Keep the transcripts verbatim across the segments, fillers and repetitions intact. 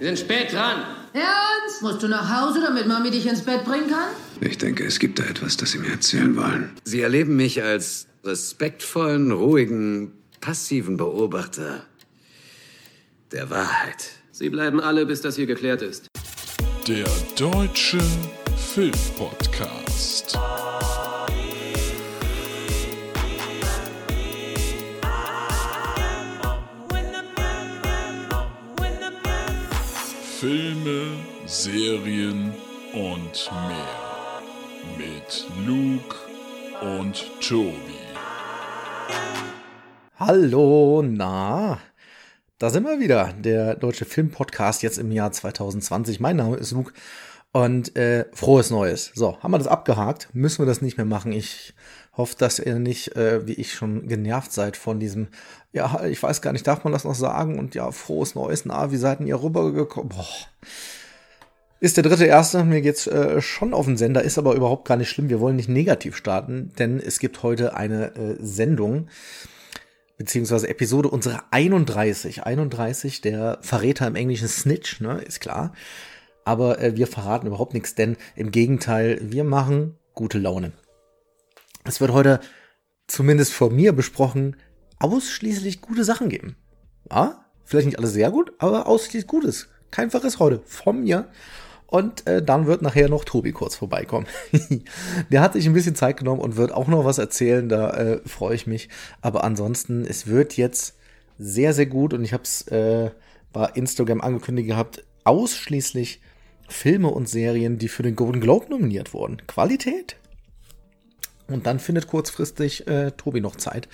Wir sind spät dran. Ernst? Musst du nach Hause, damit Mami dich ins Bett bringen kann? Ich denke, es gibt da etwas, das Sie mir erzählen wollen. Sie erleben mich als respektvollen, ruhigen, passiven Beobachter der Wahrheit. Sie bleiben alle, bis das hier geklärt ist. Der Deutsche Film Podcast. Filme, Serien und mehr mit Luke und Tobi. Hallo, na, da sind wir wieder, der Deutsche Film Podcast jetzt im Jahr zwanzig zwanzig. Mein Name ist Luke und äh, frohes Neues. So, haben wir das abgehakt, müssen wir das nicht mehr machen. Ich hoffe, dass ihr nicht, äh, wie ich, schon genervt seid von diesem, ja, ich weiß gar nicht, darf man das noch sagen? Und ja, frohes Neues, na, wie seid denn ihr rübergekommen? Boah. Ist der dritte Erste, mir geht's äh, schon auf den Sender, ist aber überhaupt gar nicht schlimm. Wir wollen nicht negativ starten, denn es gibt heute eine äh, Sendung, beziehungsweise Episode unserer einunddreißig, einunddreißig, der Verräter im englischen Snitch, ne, ist klar. Aber äh, wir verraten überhaupt nichts, denn im Gegenteil, wir machen gute Laune. Es wird heute, zumindest von mir besprochen, ausschließlich gute Sachen geben. Ja, vielleicht nicht alles sehr gut, aber ausschließlich Gutes. Kein Verriss heute von mir. Und äh, dann wird nachher noch Tobi kurz vorbeikommen. Der hat sich ein bisschen Zeit genommen und wird auch noch was erzählen, da äh, freue ich mich. Aber ansonsten, es wird jetzt sehr, sehr gut und ich habe es äh, bei Instagram angekündigt gehabt, ausschließlich Filme und Serien, die für den Golden Globe nominiert wurden. Qualität. Und dann findet kurzfristig äh, Tobi noch Zeit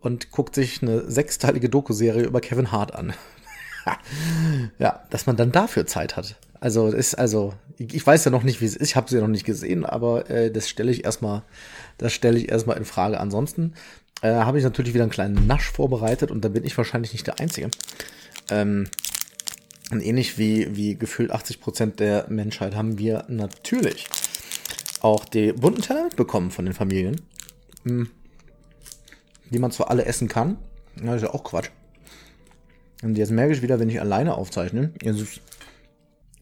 und guckt sich eine sechsteilige Dokuserie über Kevin Hart an. Ja, dass man dann dafür Zeit hat. Also, ist, also ich, ich weiß ja noch nicht, wie es ist. Ich habe es ja noch nicht gesehen, aber äh, das stelle ich erstmal, das stelle ich erstmal in Frage. Ansonsten äh, habe ich natürlich wieder einen kleinen Nasch vorbereitet und da bin ich wahrscheinlich nicht der Einzige. Ähm, und ähnlich wie, wie gefühlt achtzig Prozent der Menschheit haben wir natürlich auch die bunten Teller mitbekommen von den Familien, die man zwar alle essen kann, das ist ja auch Quatsch. Und jetzt merke ich wieder, wenn ich alleine aufzeichne, ihr ist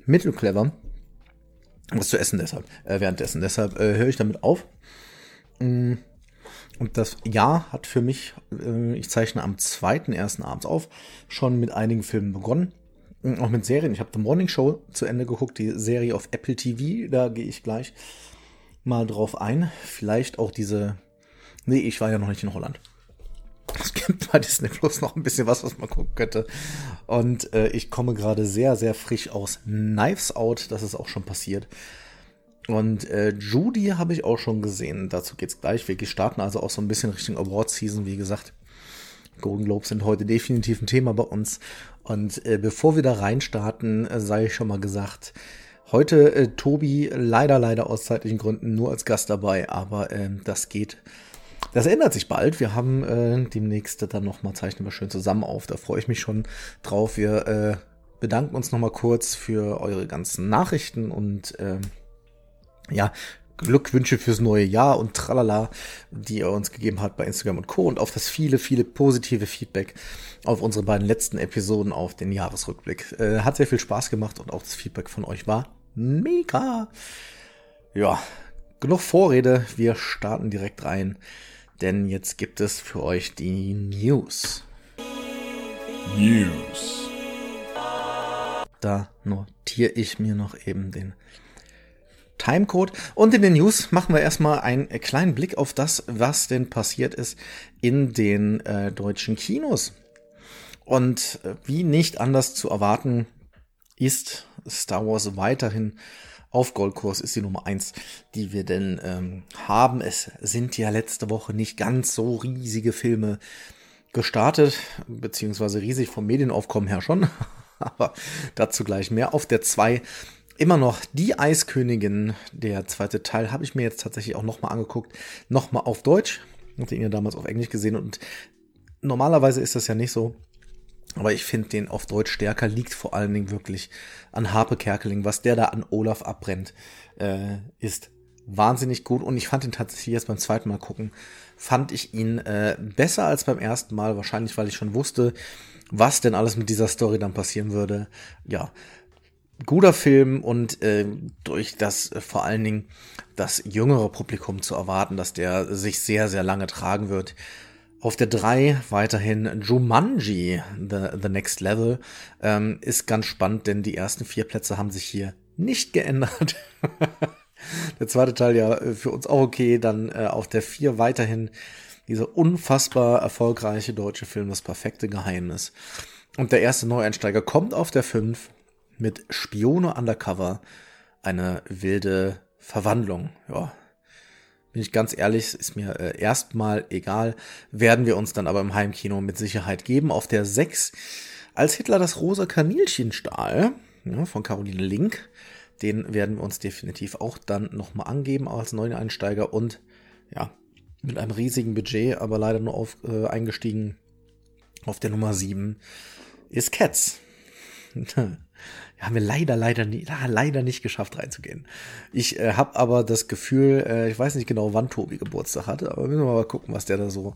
mittelclever, was zu essen deshalb, äh, währenddessen. Deshalb äh, höre ich damit auf. Und das Jahr hat für mich, äh, ich zeichne am zweiten ersten abends auf, schon mit einigen Filmen begonnen. Auch mit Serien. Ich habe The Morning Show zu Ende geguckt, die Serie auf Apple T V, da gehe ich gleich mal drauf ein. Vielleicht auch diese, nee, ich war ja noch nicht in Holland. Es gibt bei Disney Plus noch ein bisschen was, was man gucken könnte. Und äh, ich komme gerade sehr, sehr frisch aus Knives Out, das ist auch schon passiert. Und äh, Judy habe ich auch schon gesehen, dazu geht's gleich. Wir starten also auch so ein bisschen Richtung Award Season, wie gesagt. Golden Globes sind heute definitiv ein Thema bei uns. Und äh, bevor wir da reinstarten, äh, sei schon mal gesagt, heute äh, Tobi leider, leider aus zeitlichen Gründen nur als Gast dabei, aber äh, das geht, das ändert sich bald. Wir haben äh, demnächst dann nochmal, zeichnen wir schön zusammen auf, da freue ich mich schon drauf. Wir äh, bedanken uns nochmal kurz für eure ganzen Nachrichten und äh, ja, Glückwünsche fürs neue Jahr und tralala, die ihr uns gegeben habt bei Instagram und Co. und auf das viele, viele positive Feedback auf unsere beiden letzten Episoden, auf den Jahresrückblick. Äh, hat sehr viel Spaß gemacht und auch das Feedback von euch war mega. Ja, genug Vorrede, wir starten direkt rein, denn jetzt gibt es für euch die News. News. Da notiere ich mir noch eben den Timecode. Und in den News machen wir erstmal einen kleinen Blick auf das, was denn passiert ist in den äh, deutschen Kinos. Und äh, wie nicht anders zu erwarten, ist Star Wars weiterhin auf Goldkurs, ist die Nummer eins, die wir denn ähm, haben. Es sind ja letzte Woche nicht ganz so riesige Filme gestartet, beziehungsweise riesig vom Medienaufkommen her schon, aber dazu gleich mehr. Auf der zwei immer noch die Eiskönigin, der zweite Teil, habe ich mir jetzt tatsächlich auch nochmal angeguckt, nochmal auf Deutsch. Ich hatte ihn ja damals auf Englisch gesehen und normalerweise ist das ja nicht so, aber ich finde den auf Deutsch stärker, liegt vor allen Dingen wirklich an Harpe Kerkeling, was der da an Olaf abbrennt, äh, ist wahnsinnig gut und ich fand ihn tatsächlich jetzt beim zweiten Mal gucken, fand ich ihn äh, besser als beim ersten Mal, wahrscheinlich weil ich schon wusste, was denn alles mit dieser Story dann passieren würde. Ja, guter Film und äh, durch das äh, vor allen Dingen das jüngere Publikum zu erwarten, dass der sich sehr, sehr lange tragen wird. Auf der drei weiterhin Jumanji, The, the Next Level, ähm, ist ganz spannend, denn die ersten vier Plätze haben sich hier nicht geändert. Der zweite Teil ja für uns auch okay, dann äh, auf der vier weiterhin dieser unfassbar erfolgreiche deutsche Film Das perfekte Geheimnis. Und der erste Neueinsteiger kommt auf der fünf mit Spione Undercover, eine wilde Verwandlung. Ja, bin ich ganz ehrlich, ist mir äh, erstmal egal, werden wir uns dann aber im Heimkino mit Sicherheit geben. Auf der sechs, Als Hitler das rosa Kaninchen stahl, ja, von Caroline Link, den werden wir uns definitiv auch dann nochmal angeben als Neueinsteiger und ja, mit einem riesigen Budget, aber leider nur auf, äh, eingestiegen. Auf der Nummer sieben ist Cats. Haben wir leider, leider, nie, leider nicht geschafft reinzugehen. Ich äh, habe aber das Gefühl, äh, ich weiß nicht genau, wann Tobi Geburtstag hatte, aber müssen wir mal gucken, was der da so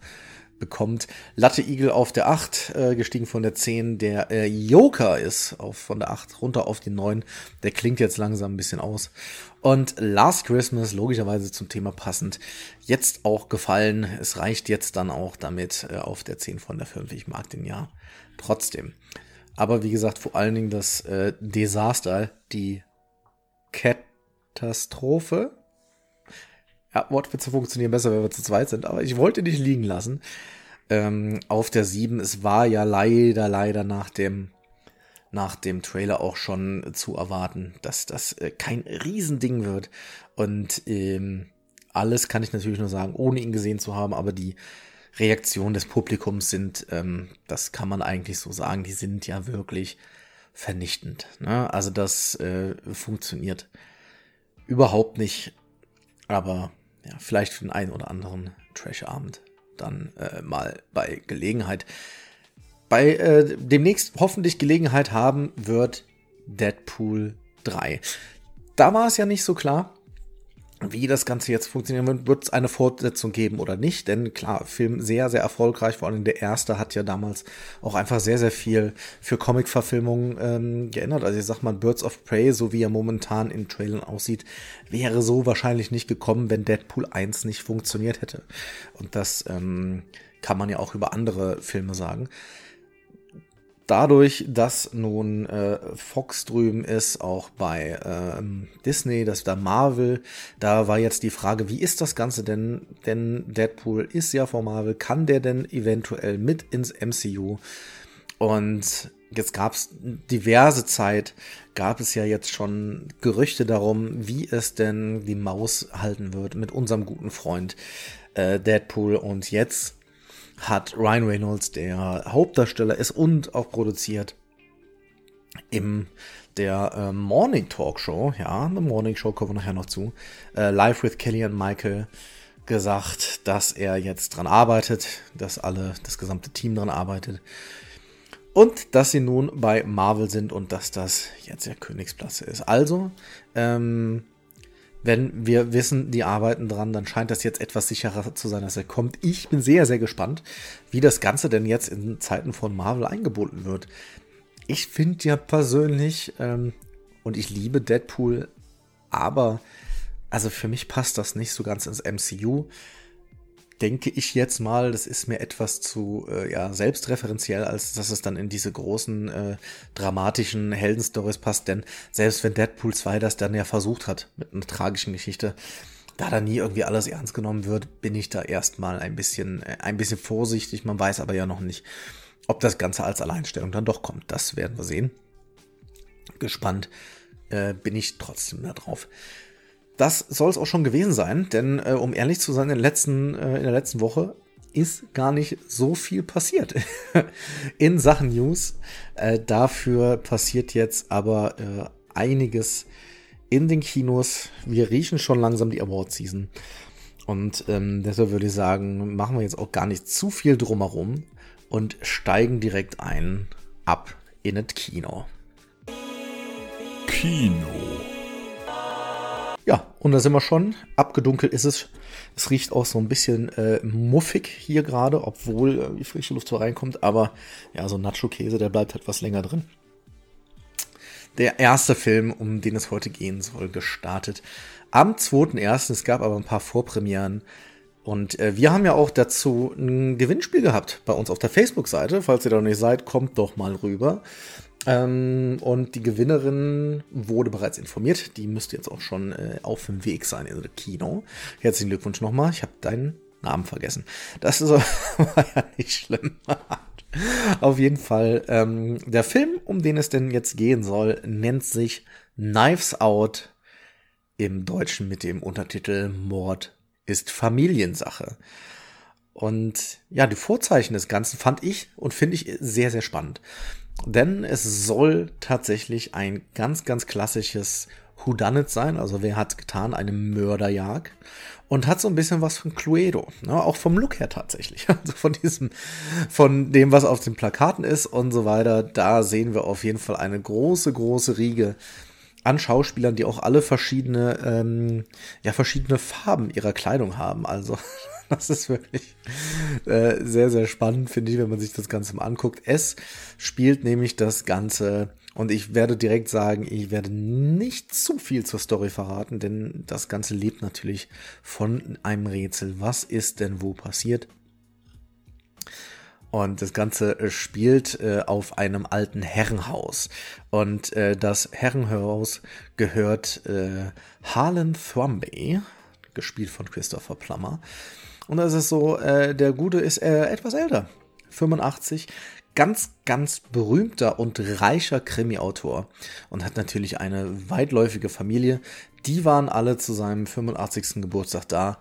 bekommt. Latte Igel auf der acht, äh, gestiegen von der zehn. Der äh, Joker ist auf, von der acht runter auf die neun. Der klingt jetzt langsam ein bisschen aus. Und Last Christmas, logischerweise zum Thema passend, jetzt auch gefallen. Es reicht jetzt dann auch damit äh, auf der zehn von der fünf. Ich mag den ja trotzdem. Aber wie gesagt, vor allen Dingen das äh, Desaster, die Katastrophe. Ja, Wortwitze funktionieren besser, wenn wir zu zweit sind, aber ich wollte nicht liegen lassen. Ähm, auf der sieben, es war ja leider, leider nach dem, nach dem Trailer auch schon zu erwarten, dass das äh, kein Riesending wird. Und ähm, alles kann ich natürlich nur sagen, ohne ihn gesehen zu haben, aber die Reaktionen des Publikums sind, ähm, das kann man eigentlich so sagen, die sind ja wirklich vernichtend. Ne? Also das äh, funktioniert überhaupt nicht, aber ja, vielleicht für den einen oder anderen Trash-Abend dann äh, mal bei Gelegenheit. Bei äh, demnächst hoffentlich Gelegenheit haben wird Deadpool drei. Da war es ja nicht so klar, wie das Ganze jetzt funktionieren wird. Wird es eine Fortsetzung geben oder nicht? Denn klar, Film sehr, sehr erfolgreich. Vor allem der erste hat ja damals auch einfach sehr, sehr viel für Comic-Verfilmungen ähm, geändert. Also ich sag mal, Birds of Prey, so wie er momentan in Trailern aussieht, wäre so wahrscheinlich nicht gekommen, wenn Deadpool eins nicht funktioniert hätte. Und das ähm, kann man ja auch über andere Filme sagen. Dadurch, dass nun äh, Fox drüben ist, auch bei ähm, Disney, dass da Marvel, da war jetzt die Frage, wie ist das Ganze denn? Denn Deadpool ist ja von Marvel, kann der denn eventuell mit ins M C U? Und jetzt gab es diverse Zeit, gab es ja jetzt schon Gerüchte darum, wie es denn die Maus halten wird mit unserem guten Freund äh, Deadpool. Und jetzt hat Ryan Reynolds, der Hauptdarsteller ist und auch produziert, in der äh, Morning Talk Show, ja, The Morning Show, kommen wir nachher noch zu, äh, Live with Kelly and Michael, gesagt, dass er jetzt dran arbeitet, dass alle, das gesamte Team dran arbeitet und dass sie nun bei Marvel sind und dass das jetzt der Königsplatz ist. Also, ähm, wenn wir wissen, die arbeiten dran, dann scheint das jetzt etwas sicherer zu sein, dass er kommt. Ich bin sehr, sehr gespannt, wie das Ganze denn jetzt in Zeiten von Marvel eingebunden wird. Ich finde ja persönlich, ähm, und ich liebe Deadpool, aber also für mich passt das nicht so ganz ins M C U. Denke ich jetzt mal, das ist mir etwas zu äh, ja, selbstreferenziell, als dass es dann in diese großen, äh, dramatischen Heldenstories passt. Denn selbst wenn Deadpool zwei das dann ja versucht hat mit einer tragischen Geschichte, da da nie irgendwie alles ernst genommen wird, bin ich da erstmal ein bisschen, äh, ein bisschen vorsichtig. Man weiß aber ja noch nicht, ob das Ganze als Alleinstellung dann doch kommt. Das werden wir sehen. Gespannt äh, bin ich trotzdem da drauf. Das soll es auch schon gewesen sein, denn äh, um ehrlich zu sein, in der letzten, äh, in der letzten Woche ist gar nicht so viel passiert in Sachen News. Äh, dafür passiert jetzt aber äh, einiges in den Kinos. Wir riechen schon langsam die Award-Season und ähm, deshalb würde ich sagen, machen wir jetzt auch gar nicht zu viel drumherum und steigen direkt ein, ab in das Kino. Kino. Ja, und da sind wir schon. Abgedunkelt ist es. Es riecht auch so ein bisschen äh, muffig hier gerade, obwohl äh, die frische Luft zwar reinkommt, aber ja, so ein Nacho-Käse, der bleibt halt was länger drin. Der erste Film, um den es heute gehen soll, gestartet am zweiten ersten Es gab aber ein paar Vorpremieren. Und äh, wir haben ja auch dazu ein Gewinnspiel gehabt bei uns auf der Facebook-Seite. Falls ihr da noch nicht seid, kommt doch mal rüber. Ähm, und die Gewinnerin wurde bereits informiert. Die müsste jetzt auch schon äh, auf dem Weg sein in das Kino. Herzlichen Glückwunsch nochmal. Ich habe deinen Namen vergessen. Das ist aber, war ja nicht schlimm. Auf jeden Fall. Ähm, der Film, um den es denn jetzt gehen soll, nennt sich Knives Out. Im Deutschen mit dem Untertitel Mord ist Familiensache. Und ja, die Vorzeichen des Ganzen fand ich und finde ich sehr, sehr spannend. Denn es soll tatsächlich ein ganz, ganz klassisches Whodunit sein. Also wer hat's getan? Eine Mörderjagd. Und hat so ein bisschen was von Cluedo. Ne? Auch vom Look her tatsächlich. Also von diesem, von dem, was auf den Plakaten ist und so weiter. Da sehen wir auf jeden Fall eine große, große Riege an Schauspielern, die auch alle verschiedene, ähm, ja, verschiedene Farben ihrer Kleidung haben. Also das ist wirklich äh, sehr, sehr spannend, finde ich, wenn man sich das Ganze mal anguckt. Es spielt nämlich das Ganze, und ich werde direkt sagen, ich werde nicht zu viel zur Story verraten, denn das Ganze lebt natürlich von einem Rätsel. Was ist denn wo passiert? Und das Ganze spielt äh, auf einem alten Herrenhaus. Und äh, das Herrenhaus gehört äh, Harlan Thrombey, gespielt von Christopher Plummer. Und das ist so, äh, der Gute ist äh, etwas älter, fünfundachtzig, ganz, ganz berühmter und reicher Krimi-Autor. Und hat natürlich eine weitläufige Familie. Die waren alle zu seinem fünfundachtzigsten Geburtstag da.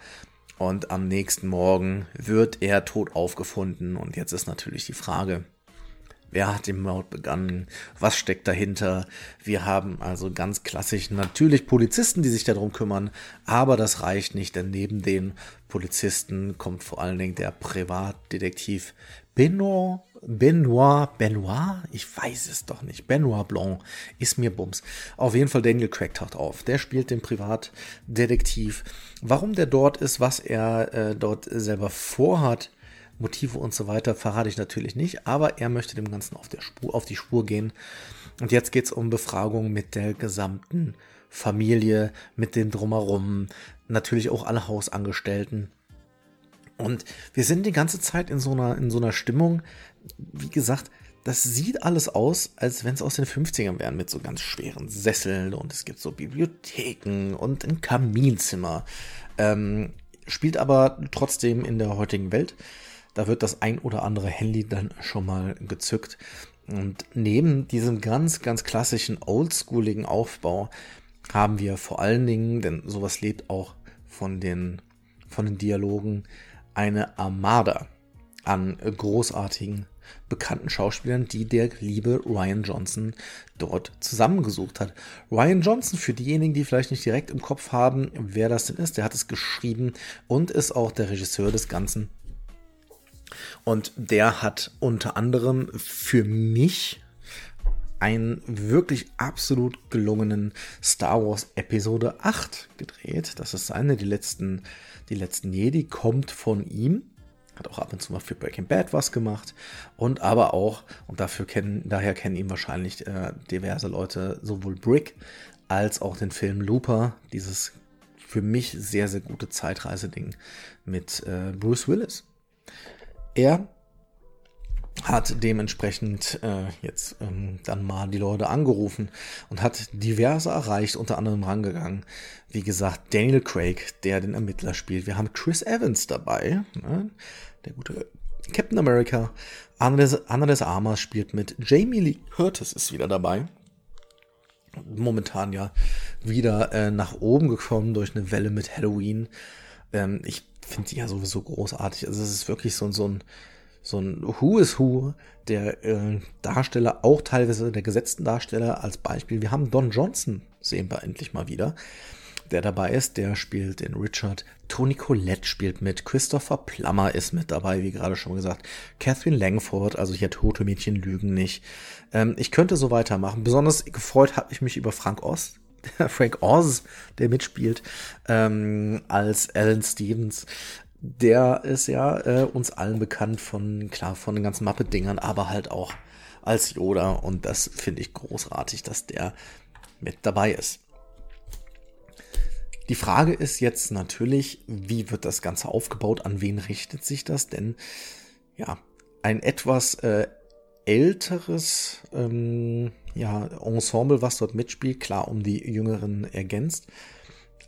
Und am nächsten Morgen wird er tot aufgefunden. Und jetzt ist natürlich die Frage, wer hat den Mord begangen? Was steckt dahinter? Wir haben also ganz klassisch natürlich Polizisten, die sich darum kümmern. Aber das reicht nicht, denn neben den Polizisten kommt vor allen Dingen der Privatdetektiv Benoit, Benoit, Benoit? Ich weiß es doch nicht. Benoit Blanc ist mir Bums. Auf jeden Fall Daniel Craig taucht auf. Der spielt den Privatdetektiv. Warum der dort ist, was er äh, dort selber vorhat, Motive und so weiter, verrate ich natürlich nicht. Aber er möchte dem Ganzen auf der Spur, auf die Spur gehen. Und jetzt geht's um Befragung mit der gesamten Familie, mit dem Drumherum. Natürlich auch alle Hausangestellten. Und wir sind die ganze Zeit in so einer, in so einer Stimmung, wie gesagt, das sieht alles aus, als wenn es aus den fünfzigern wären, mit so ganz schweren Sesseln und es gibt so Bibliotheken und ein Kaminzimmer. Ähm, spielt aber trotzdem in der heutigen Welt. Da wird das ein oder andere Handy dann schon mal gezückt. Und neben diesem ganz, ganz klassischen oldschooligen Aufbau haben wir vor allen Dingen, denn sowas lebt auch von den, von den Dialogen, eine Armada an großartigen, bekannten Schauspielern, die der liebe Ryan Johnson dort zusammengesucht hat. Ryan Johnson, für diejenigen, die vielleicht nicht direkt im Kopf haben, wer das denn ist, der hat es geschrieben und ist auch der Regisseur des Ganzen. Und der hat unter anderem für mich einen wirklich absolut gelungenen Star Wars Episode acht gedreht. Das ist seine, die letzten, die letzten Jedi kommt von ihm. Hat auch ab und zu mal für Breaking Bad was gemacht. Und aber auch, und dafür kennen, daher kennen ihn wahrscheinlich äh, diverse Leute, sowohl Brick als auch den Film Looper. Dieses für mich sehr, sehr gute Zeitreise-Ding mit äh, Bruce Willis. Er hat dementsprechend äh, jetzt ähm, dann mal die Leute angerufen und hat diverse erreicht, unter anderem rangegangen. Wie gesagt, Daniel Craig, der den Ermittler spielt. Wir haben Chris Evans dabei, ne? Der gute Captain America. Anna des, Anna des Armas spielt mit. Jamie Lee Curtis ist wieder dabei. Momentan ja wieder äh, nach oben gekommen durch eine Welle mit Halloween. Ähm, ich finde sie ja sowieso großartig. Also es ist wirklich so, so ein So ein Who is Who der äh, Darsteller, auch teilweise der gesetzten Darsteller als Beispiel. Wir haben Don Johnson, sehen wir endlich mal wieder, der dabei ist. Der spielt den Richard. Toni Collette spielt mit. Christopher Plummer ist mit dabei, wie gerade schon gesagt. Catherine Langford, also hier tote Mädchen lügen nicht. Ähm, ich könnte so weitermachen. Besonders gefreut habe ich mich über Frank Oz, Frank Oz, der mitspielt, ähm, als Alan Stevens. Der ist ja äh, uns allen bekannt von, klar, von den ganzen Muppet-Dingern, aber halt auch als Yoda. Und das finde ich großartig, dass der mit dabei ist. Die Frage ist jetzt natürlich, wie wird das Ganze aufgebaut? An wen richtet sich das? Denn ja, ein etwas äh, älteres ähm, ja, Ensemble, was dort mitspielt, klar um die Jüngeren ergänzt,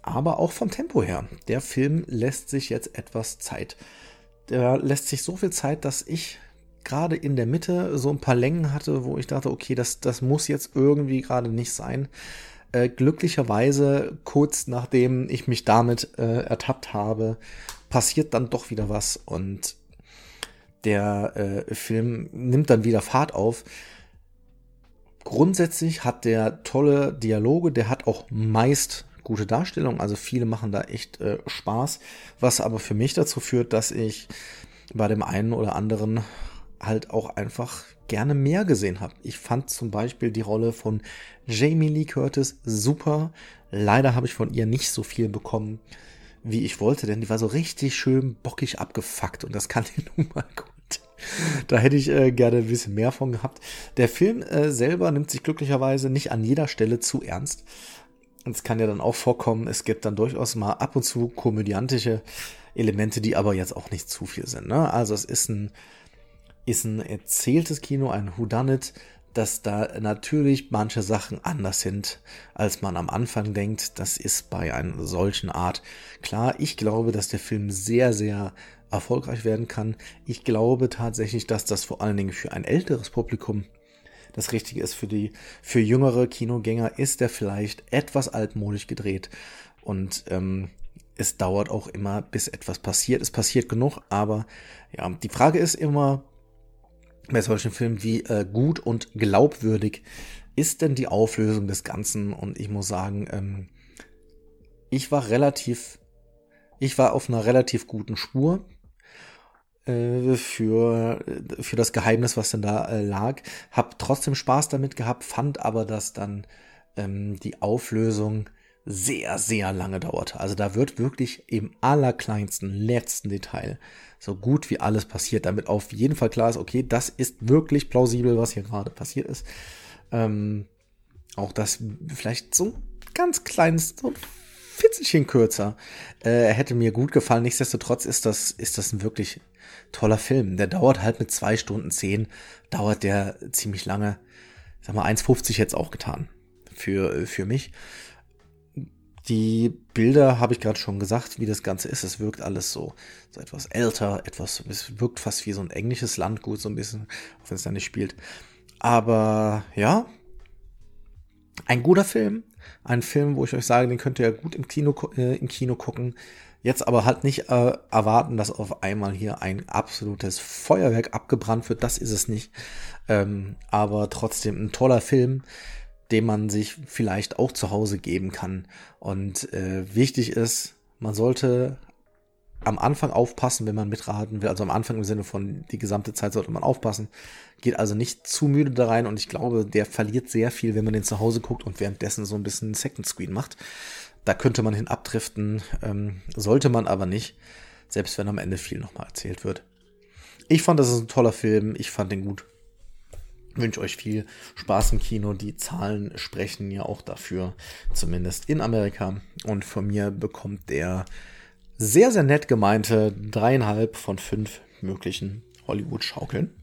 aber auch vom Tempo her. Der Film lässt sich jetzt etwas Zeit. Der lässt sich so viel Zeit, dass ich gerade in der Mitte so ein paar Längen hatte, wo ich dachte, okay, das, das muss jetzt irgendwie gerade nicht sein. Äh, glücklicherweise, kurz nachdem ich mich damit äh, ertappt habe, passiert dann doch wieder was und der äh, Film nimmt dann wieder Fahrt auf. Grundsätzlich hat der tolle Dialoge, der hat auch meist gute Darstellung, also viele machen da echt äh, Spaß, was aber für mich dazu führt, dass ich bei dem einen oder anderen halt auch einfach gerne mehr gesehen habe. Ich fand zum Beispiel die Rolle von Jamie Lee Curtis super. Leider habe ich von ihr nicht so viel bekommen, wie ich wollte, denn die war so richtig schön bockig abgefuckt und das kann ich nun mal gut. Da hätte ich äh, gerne ein bisschen mehr von gehabt. Der Film äh, selber nimmt sich glücklicherweise nicht an jeder Stelle zu ernst. Es kann ja dann auch vorkommen, es gibt dann durchaus mal ab und zu komödiantische Elemente, die aber jetzt auch nicht zu viel sind. Ne? Also es ist ein, ist ein erzähltes Kino, ein Whodunit, dass da natürlich manche Sachen anders sind, als man am Anfang denkt. Das ist bei einer solchen Art klar. Ich glaube, dass der Film sehr, sehr erfolgreich werden kann. Ich glaube tatsächlich, dass das vor allen Dingen für ein älteres Publikum das Richtige ist. Für die, für jüngere Kinogänger ist der vielleicht etwas altmodisch gedreht und ähm, es dauert auch immer, bis etwas passiert. Es passiert genug, aber ja, die Frage ist immer bei solchen Filmen, wie äh, gut und glaubwürdig ist denn die Auflösung des Ganzen? Und ich muss sagen, ähm, ich war relativ, ich war auf einer relativ guten Spur äh, für, für das Geheimnis, was denn da äh, lag. Hab trotzdem Spaß damit gehabt, fand aber, dass dann ähm, die Auflösung sehr, sehr lange dauerte. Also da wird wirklich im allerkleinsten, letzten Detail so gut wie alles passiert, damit auf jeden Fall klar ist, okay, das ist wirklich plausibel, was hier gerade passiert ist. Ähm, auch das vielleicht so ein ganz kleines, so ein Fitzelchen kürzer, äh, hätte mir gut gefallen. Nichtsdestotrotz ist das, ist das ein wirklich toller Film. Der dauert halt mit zwei Stunden zehn, dauert der ziemlich lange. Ich sag mal, eins fünfzig jetzt auch getan für, für mich. Die Bilder habe ich gerade schon gesagt, wie das Ganze ist. Es wirkt alles so, so etwas älter, etwas, es wirkt fast wie so ein englisches Landgut, so ein bisschen, auch wenn es da nicht spielt. Aber ja, ein guter Film. Ein Film, wo ich euch sage, den könnt ihr ja gut im Kino, äh, im Kino gucken. Jetzt aber halt nicht äh, erwarten, dass auf einmal hier ein absolutes Feuerwerk abgebrannt wird. Das ist es nicht. Ähm, aber trotzdem ein toller Film, dem man sich vielleicht auch zu Hause geben kann. Und äh, wichtig ist, man sollte am Anfang aufpassen, wenn man mitraten will. Also am Anfang im Sinne von die gesamte Zeit sollte man aufpassen. Geht also nicht zu müde da rein. Und ich glaube, der verliert sehr viel, wenn man den zu Hause guckt und währenddessen so ein bisschen Second Screen macht. Da könnte man hin abdriften. Ähm, sollte man aber nicht. Selbst wenn am Ende viel nochmal erzählt wird. Ich fand, das ist ein toller Film. Ich fand den gut. Wünsche euch viel Spaß im Kino. Die Zahlen sprechen ja auch dafür, zumindest in Amerika. Und von mir bekommt der sehr, sehr nett gemeinte dreieinhalb von fünf möglichen Hollywood-Schaukeln.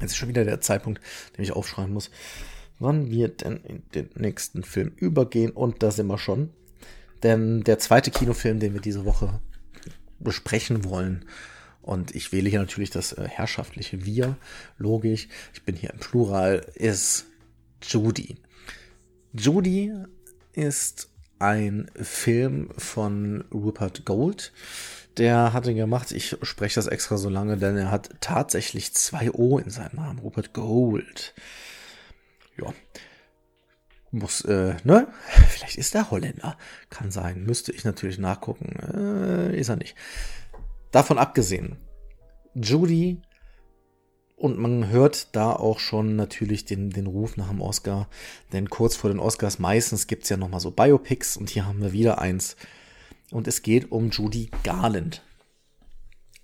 Jetzt ist schon wieder der Zeitpunkt, den ich aufschreiben muss, wann wir denn in den nächsten Film übergehen. Und da sind wir schon. Denn der zweite Kinofilm, den wir diese Woche besprechen wollen, und ich wähle hier natürlich das äh, herrschaftliche Wir, logisch. Ich bin hier im Plural, ist Judy. Judy ist ein Film von Rupert Gold. Der hat ihn gemacht, ich spreche das extra so lange, denn er hat tatsächlich zwei O in seinem Namen. Rupert Gold. Ja. Muss, äh, ne? Vielleicht ist er Holländer. Kann sein. Müsste ich natürlich nachgucken. Äh, ist er nicht. Davon abgesehen, Judy Und man hört da auch schon natürlich den, den Ruf nach dem Oscar, denn kurz vor den Oscars meistens gibt es ja nochmal so Biopics und hier haben wir wieder eins. Und es geht um Judy Garland.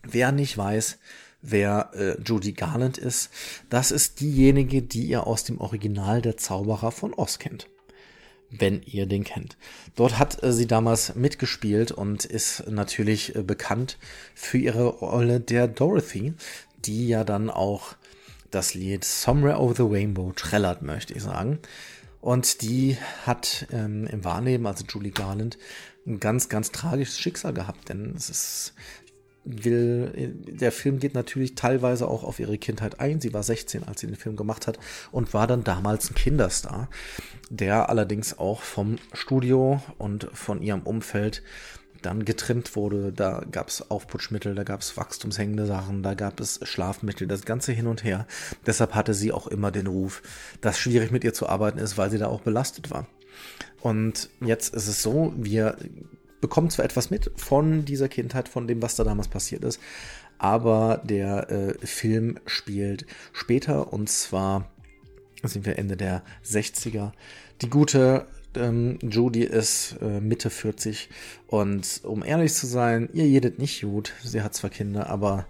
Wer nicht weiß, wer äh, Judy Garland ist, das ist diejenige, die ihr aus dem Original Der Zauberer von Oz kennt. Wenn ihr den kennt. Dort hat äh, sie damals mitgespielt und ist natürlich äh, bekannt für ihre Rolle der Dorothy, die ja dann auch das Lied Somewhere Over the Rainbow trällert, möchte ich sagen. Und die hat ähm, im Wahrnehmen, also Judy Garland, ein ganz, ganz tragisches Schicksal gehabt, denn es ist... Will, der Film geht natürlich teilweise auch auf ihre Kindheit ein. Sie war sechzehn, als sie den Film gemacht hat und war dann damals ein Kinderstar, der allerdings auch vom Studio und von ihrem Umfeld dann getrimmt wurde. Da gab es Aufputschmittel, da gab es wachstumshängende Sachen, da gab es Schlafmittel, das Ganze hin und her. Deshalb hatte sie auch immer den Ruf, dass schwierig mit ihr zu arbeiten ist, weil sie da auch belastet war. Und jetzt ist es so, wir... bekommt zwar etwas mit von dieser Kindheit, von dem, was da damals passiert ist, aber der äh, Film spielt später, und zwar sind wir Ende der sechziger. Die gute ähm, Judy ist äh, Mitte vierzig und um ehrlich zu sein, ihr jedet nicht gut. Sie hat zwar Kinder, aber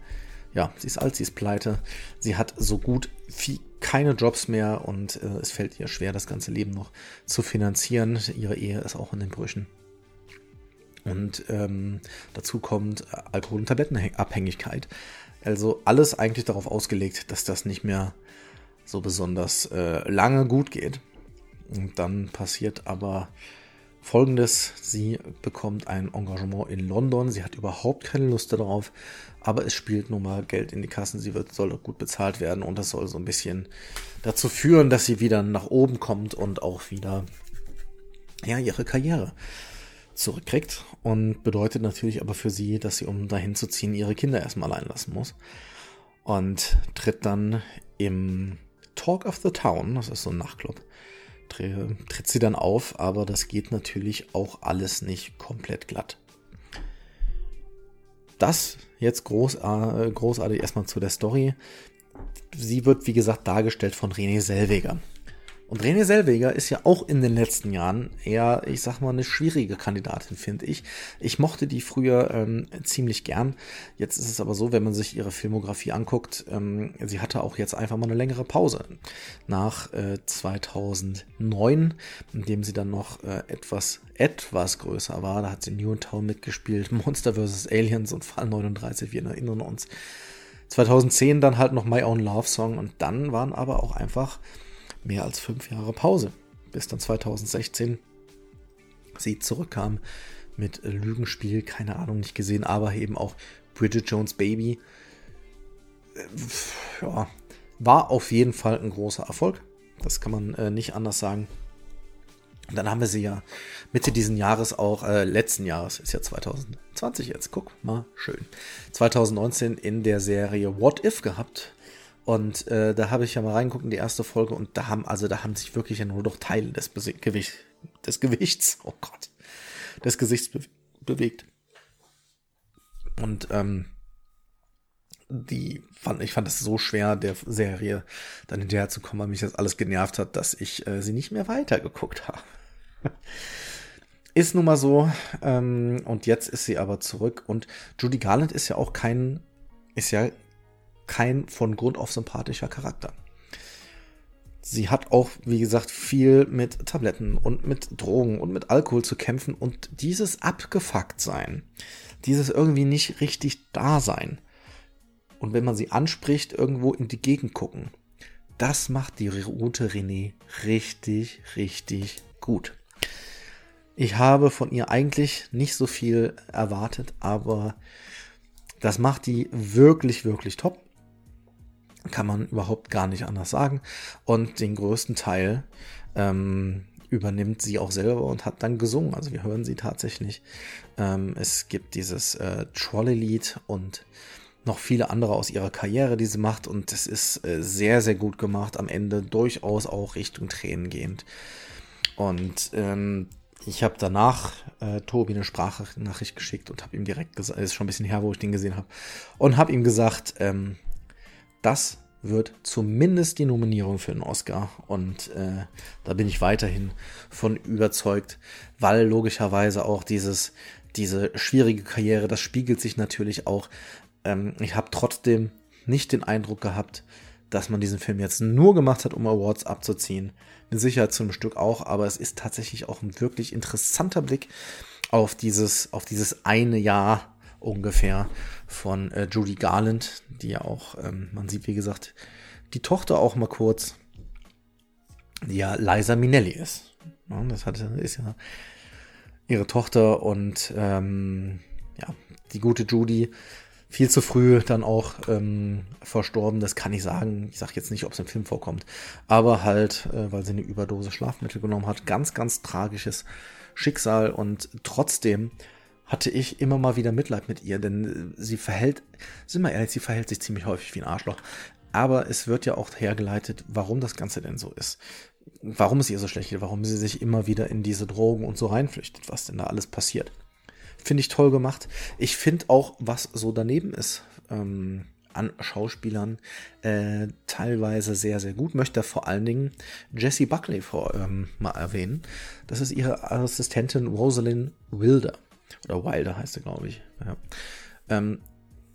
ja, sie ist alt, sie ist pleite. Sie hat so gut wie keine Jobs mehr und äh, es fällt ihr schwer, das ganze Leben noch zu finanzieren. Ihre Ehe ist auch in den Brüchen. Und ähm, dazu kommt Alkohol- und Tablettenabhängigkeit. Also alles eigentlich darauf ausgelegt, dass das nicht mehr so besonders äh, lange gut geht. Und dann passiert aber Folgendes. Sie bekommt ein Engagement in London. Sie hat überhaupt keine Lust darauf. Aber es spielt nun mal Geld in die Kassen. Sie wird, soll gut bezahlt werden. Und das soll so ein bisschen dazu führen, dass sie wieder nach oben kommt und auch wieder ja, ihre Karriere zurückkriegt, und bedeutet natürlich aber für sie, dass sie, um dahin zu ziehen, ihre Kinder erstmal allein lassen muss, und tritt dann im Talk of the Town, das ist so ein Nachtclub, tritt sie dann auf, aber das geht natürlich auch alles nicht komplett glatt. Das jetzt groß, äh, großartig erstmal zu der Story. Sie wird, wie gesagt, dargestellt von Renée Zellweger. Und Renée Zellweger ist ja auch in den letzten Jahren eher, ich sag mal, eine schwierige Kandidatin, finde ich. Ich mochte die früher ähm, ziemlich gern. Jetzt ist es aber so, wenn man sich ihre Filmografie anguckt, ähm, sie hatte auch jetzt einfach mal eine längere Pause. Nach äh, zweitausendneun, in dem sie dann noch äh, etwas, etwas größer war, da hat sie Newtown mitgespielt, Monster versus. Aliens und Fall neununddreißig, wir erinnern uns. zweitausendzehn dann halt noch My Own Love Song, und dann waren aber auch einfach mehr als fünf Jahre Pause, bis dann zweitausendsechzehn sie zurückkam mit Lügenspiel, keine Ahnung, nicht gesehen, aber eben auch Bridget Jones' Baby. Ja, war auf jeden Fall ein großer Erfolg, das kann man äh, nicht anders sagen. Und dann haben wir sie ja Mitte diesen Jahres auch, äh, letzten Jahres, ist ja zwanzig zwanzig jetzt, guck mal, schön, zweitausendneunzehn in der Serie What If gehabt. Und äh, da habe ich ja mal reingeguckt in die erste Folge, und da haben, also da haben sich wirklich ja nur noch Teile des, Be- Gewicht, des Gewichts, oh Gott, des Gesichts be- bewegt. Und ähm, die fand, ich fand das so schwer, der Serie dann hinterher zu kommen, weil mich das alles genervt hat, dass ich äh, sie nicht mehr weitergeguckt habe. Ist nun mal so, ähm, und jetzt ist sie aber zurück, und Judy Garland ist ja auch kein, ist ja kein von Grund auf sympathischer Charakter. Sie hat auch, wie gesagt, viel mit Tabletten und mit Drogen und mit Alkohol zu kämpfen, und dieses Abgefucktsein, dieses irgendwie nicht richtig Dasein, und wenn man sie anspricht, irgendwo in die Gegend gucken, das macht die gute Renée richtig, richtig gut. Ich habe von ihr eigentlich nicht so viel erwartet, aber das macht die wirklich, wirklich top. Kann man überhaupt gar nicht anders sagen. Und den größten Teil ähm, übernimmt sie auch selber und hat dann gesungen. Also wir hören sie tatsächlich. Ähm, es gibt dieses äh, Trolley-Lied und noch viele andere aus ihrer Karriere, die sie macht. Und das ist äh, sehr, sehr gut gemacht. Am Ende durchaus auch Richtung Tränen gehend. Und ähm, ich habe danach äh, Tobi eine Sprachnachricht geschickt und habe ihm direkt gesagt, ist schon ein bisschen her, wo ich den gesehen habe, und habe ihm gesagt, ähm, das wird zumindest die Nominierung für einen Oscar. Und äh, da bin ich weiterhin von überzeugt, weil logischerweise auch dieses, diese schwierige Karriere, das spiegelt sich natürlich auch. Ähm, ich habe trotzdem nicht den Eindruck gehabt, dass man diesen Film jetzt nur gemacht hat, um Awards abzuziehen. Mit Sicherheit zum Stück auch, aber es ist tatsächlich auch ein wirklich interessanter Blick auf dieses, auf dieses eine Jahr ungefähr von äh, Judy Garland, die ja auch, ähm, man sieht wie gesagt, die Tochter auch mal kurz, die ja Liza Minnelli ist. Ja, das hat, ist ja ihre Tochter und ähm, ja, die gute Judy, viel zu früh dann auch ähm, verstorben, das kann ich sagen. Ich sage jetzt nicht, ob es im Film vorkommt, aber halt, äh, weil sie eine Überdose Schlafmittel genommen hat. Ganz, ganz tragisches Schicksal und trotzdem hatte ich immer mal wieder Mitleid mit ihr, denn sie verhält, sind wir ehrlich, sie verhält sich ziemlich häufig wie ein Arschloch. Aber es wird ja auch hergeleitet, warum das Ganze denn so ist. Warum es ihr so schlecht geht, warum sie sich immer wieder in diese Drogen und so reinflüchtet, was denn da alles passiert. Finde ich toll gemacht. Ich finde auch, was so daneben ist, ähm, an Schauspielern äh, teilweise sehr, sehr gut. Möchte da vor allen Dingen Jessie Buckley vor, ähm, mal erwähnen. Das ist ihre Assistentin Rosalind Wilder. Oder Wilder heißt sie, glaube ich. Ja. Ähm,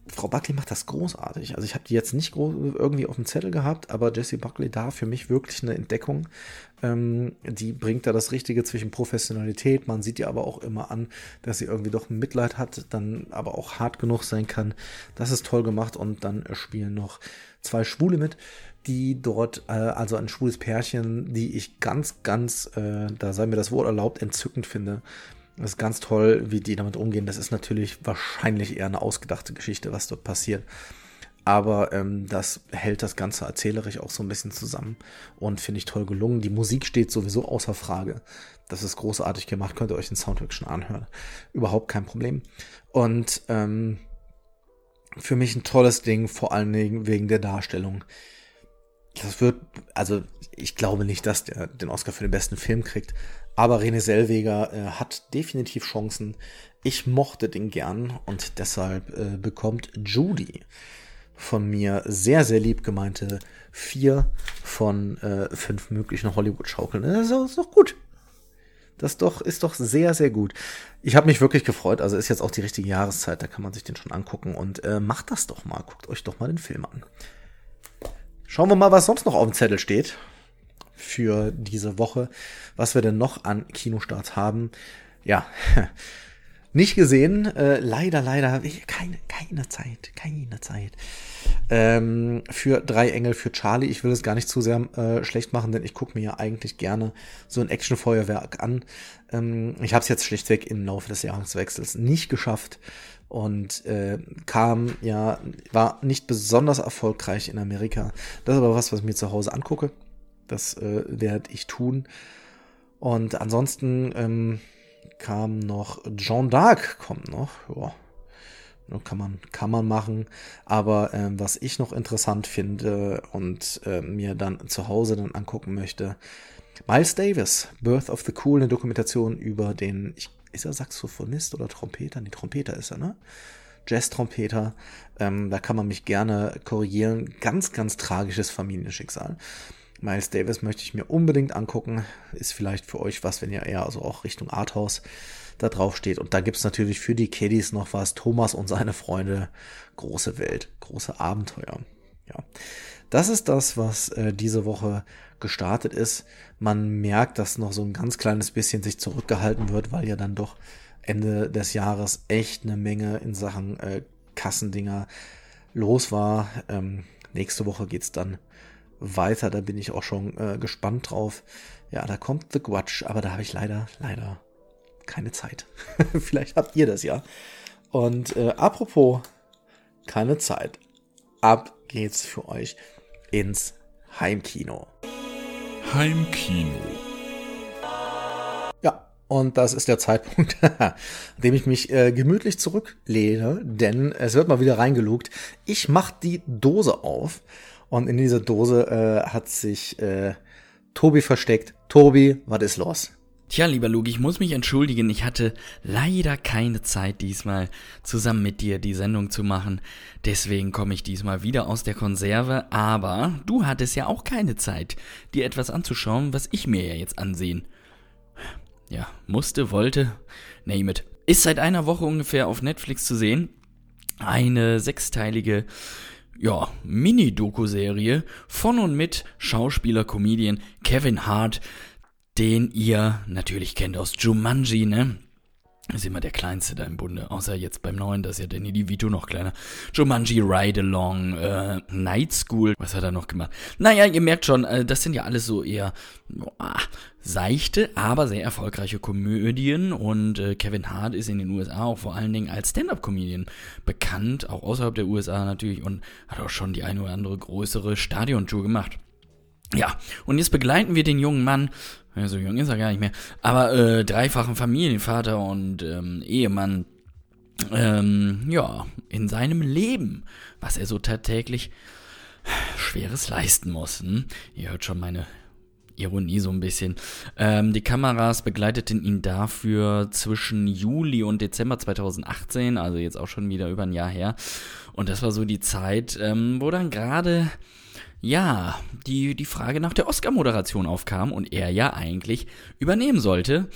Frau Buckley macht das großartig. Also ich habe die jetzt nicht groß irgendwie auf dem Zettel gehabt, aber Jessie Buckley da für mich wirklich eine Entdeckung. Ähm, die bringt da das Richtige zwischen Professionalität. Man sieht ihr aber auch immer an, dass sie irgendwie doch Mitleid hat, dann aber auch hart genug sein kann. Das ist toll gemacht und dann spielen noch zwei Schwule mit, die dort, äh, also ein schwules Pärchen, die ich ganz, ganz, äh, da sei mir das Wort erlaubt, entzückend finde. Das ist ganz toll, wie die damit umgehen. Das ist natürlich wahrscheinlich eher eine ausgedachte Geschichte, was dort passiert. Aber ähm, das hält das Ganze erzählerisch auch so ein bisschen zusammen und finde ich toll gelungen. Die Musik steht sowieso außer Frage. Das ist großartig gemacht. Könnt ihr euch den Soundtrack schon anhören. Überhaupt kein Problem. Und ähm, für mich ein tolles Ding, vor allen Dingen wegen der Darstellung. Das wird, also ich glaube nicht, dass der den Oscar für den besten Film kriegt. Aber Renée Zellweger äh, hat definitiv Chancen. Ich mochte den gern und deshalb äh, bekommt Judy von mir sehr, sehr lieb gemeinte vier von äh, fünf möglichen Hollywood-Schaukeln. Das ist doch, ist doch gut. Das doch, ist doch sehr, sehr gut. Ich habe mich wirklich gefreut. Also ist jetzt auch die richtige Jahreszeit. Da kann man sich den schon angucken. Und äh, macht das doch mal. Guckt euch doch mal den Film an. Schauen wir mal, was sonst noch auf dem Zettel steht für diese Woche, was wir denn noch an Kinostarts haben. Ja, nicht gesehen, äh, leider, leider, keine, keine Zeit, keine Zeit. Ähm, für Drei Engel, für Charlie, ich will es gar nicht zu sehr äh, schlecht machen, denn ich gucke mir ja eigentlich gerne so ein Actionfeuerwerk an. Ähm, ich habe es jetzt schlichtweg im Laufe des Jahreswechsels nicht geschafft und äh, kam, ja, war nicht besonders erfolgreich in Amerika. Das ist aber was, was ich mir zu Hause angucke. Das äh, werde ich tun. Und ansonsten ähm, kam noch Jeanne d'Arc, kommt noch. Ja, kann man, kann man machen. Aber äh, was ich noch interessant finde und äh, mir dann zu Hause dann angucken möchte, Miles Davis, Birth of the Cool, eine Dokumentation über den, ich, ist er Saxophonist oder Trompeter? Nee, Trompeter ist er, ne? Jazz-Trompeter. Ähm, da kann man mich gerne korrigieren. Ganz, ganz tragisches Familienschicksal. Miles Davis möchte ich mir unbedingt angucken. Ist vielleicht für euch was, wenn ihr eher also auch Richtung Arthouse da drauf steht. Und da gibt es natürlich für die Kiddies noch was. Thomas und seine Freunde. Große Welt, große Abenteuer. Ja, das ist das, was äh, diese Woche gestartet ist. Man merkt, dass noch so ein ganz kleines bisschen sich zurückgehalten wird, weil ja dann doch Ende des Jahres echt eine Menge in Sachen äh, Kassendinger los war. Ähm, nächste Woche geht's dann weiter, da bin ich auch schon äh, gespannt drauf. Ja, da kommt The Grudge, aber da habe ich leider, leider keine Zeit. Vielleicht habt ihr das ja. Und äh, apropos keine Zeit, ab geht's für euch ins Heimkino. Heimkino. Ja, und das ist der Zeitpunkt, an dem ich mich äh, gemütlich zurücklehne, denn es wird mal wieder reingelugt. Ich mache die Dose auf. Und in dieser Dose äh, hat sich äh, Tobi versteckt. Tobi, was ist los? Tja, lieber Luke, ich muss mich entschuldigen, ich hatte leider keine Zeit diesmal zusammen mit dir die Sendung zu machen, deswegen komme ich diesmal wieder aus der Konserve, aber du hattest ja auch keine Zeit, dir etwas anzuschauen, was ich mir ja jetzt ansehen. Ja, musste, wollte, name it. Ist seit einer Woche ungefähr auf Netflix zu sehen, eine sechsteilige, ja, Mini-Doku-Serie von und mit Schauspieler-Comedian Kevin Hart, den ihr natürlich kennt aus Jumanji, ne? Ist immer der Kleinste da im Bunde, außer jetzt beim Neuen, da ist ja Danny DeVito noch kleiner. Jumanji, Ride Along, äh, Night School, was hat er noch gemacht? Naja, ihr merkt schon, äh, das sind ja alles so eher boah, seichte, aber sehr erfolgreiche Komödien und äh, Kevin Hart ist in den U S A auch vor allen Dingen als Stand-Up-Comedian bekannt, auch außerhalb der U S A natürlich und hat auch schon die eine oder andere größere Stadiontour gemacht. Ja, und jetzt begleiten wir den jungen Mann, ja, so jung ist er gar nicht mehr, aber äh, dreifachen Familienvater und ähm, Ehemann, ähm, ja, in seinem Leben, was er so tagtäglich Schweres leisten muss. Hm? Ihr hört schon meine Ironie so ein bisschen. Ähm, die Kameras begleiteten ihn dafür zwischen Juli und Dezember zweitausendachtzehn, also jetzt auch schon wieder über ein Jahr her. Und das war so die Zeit, ähm, wo dann gerade... Ja, die, die Frage nach der Oscar-Moderation aufkam und er ja eigentlich übernehmen sollte.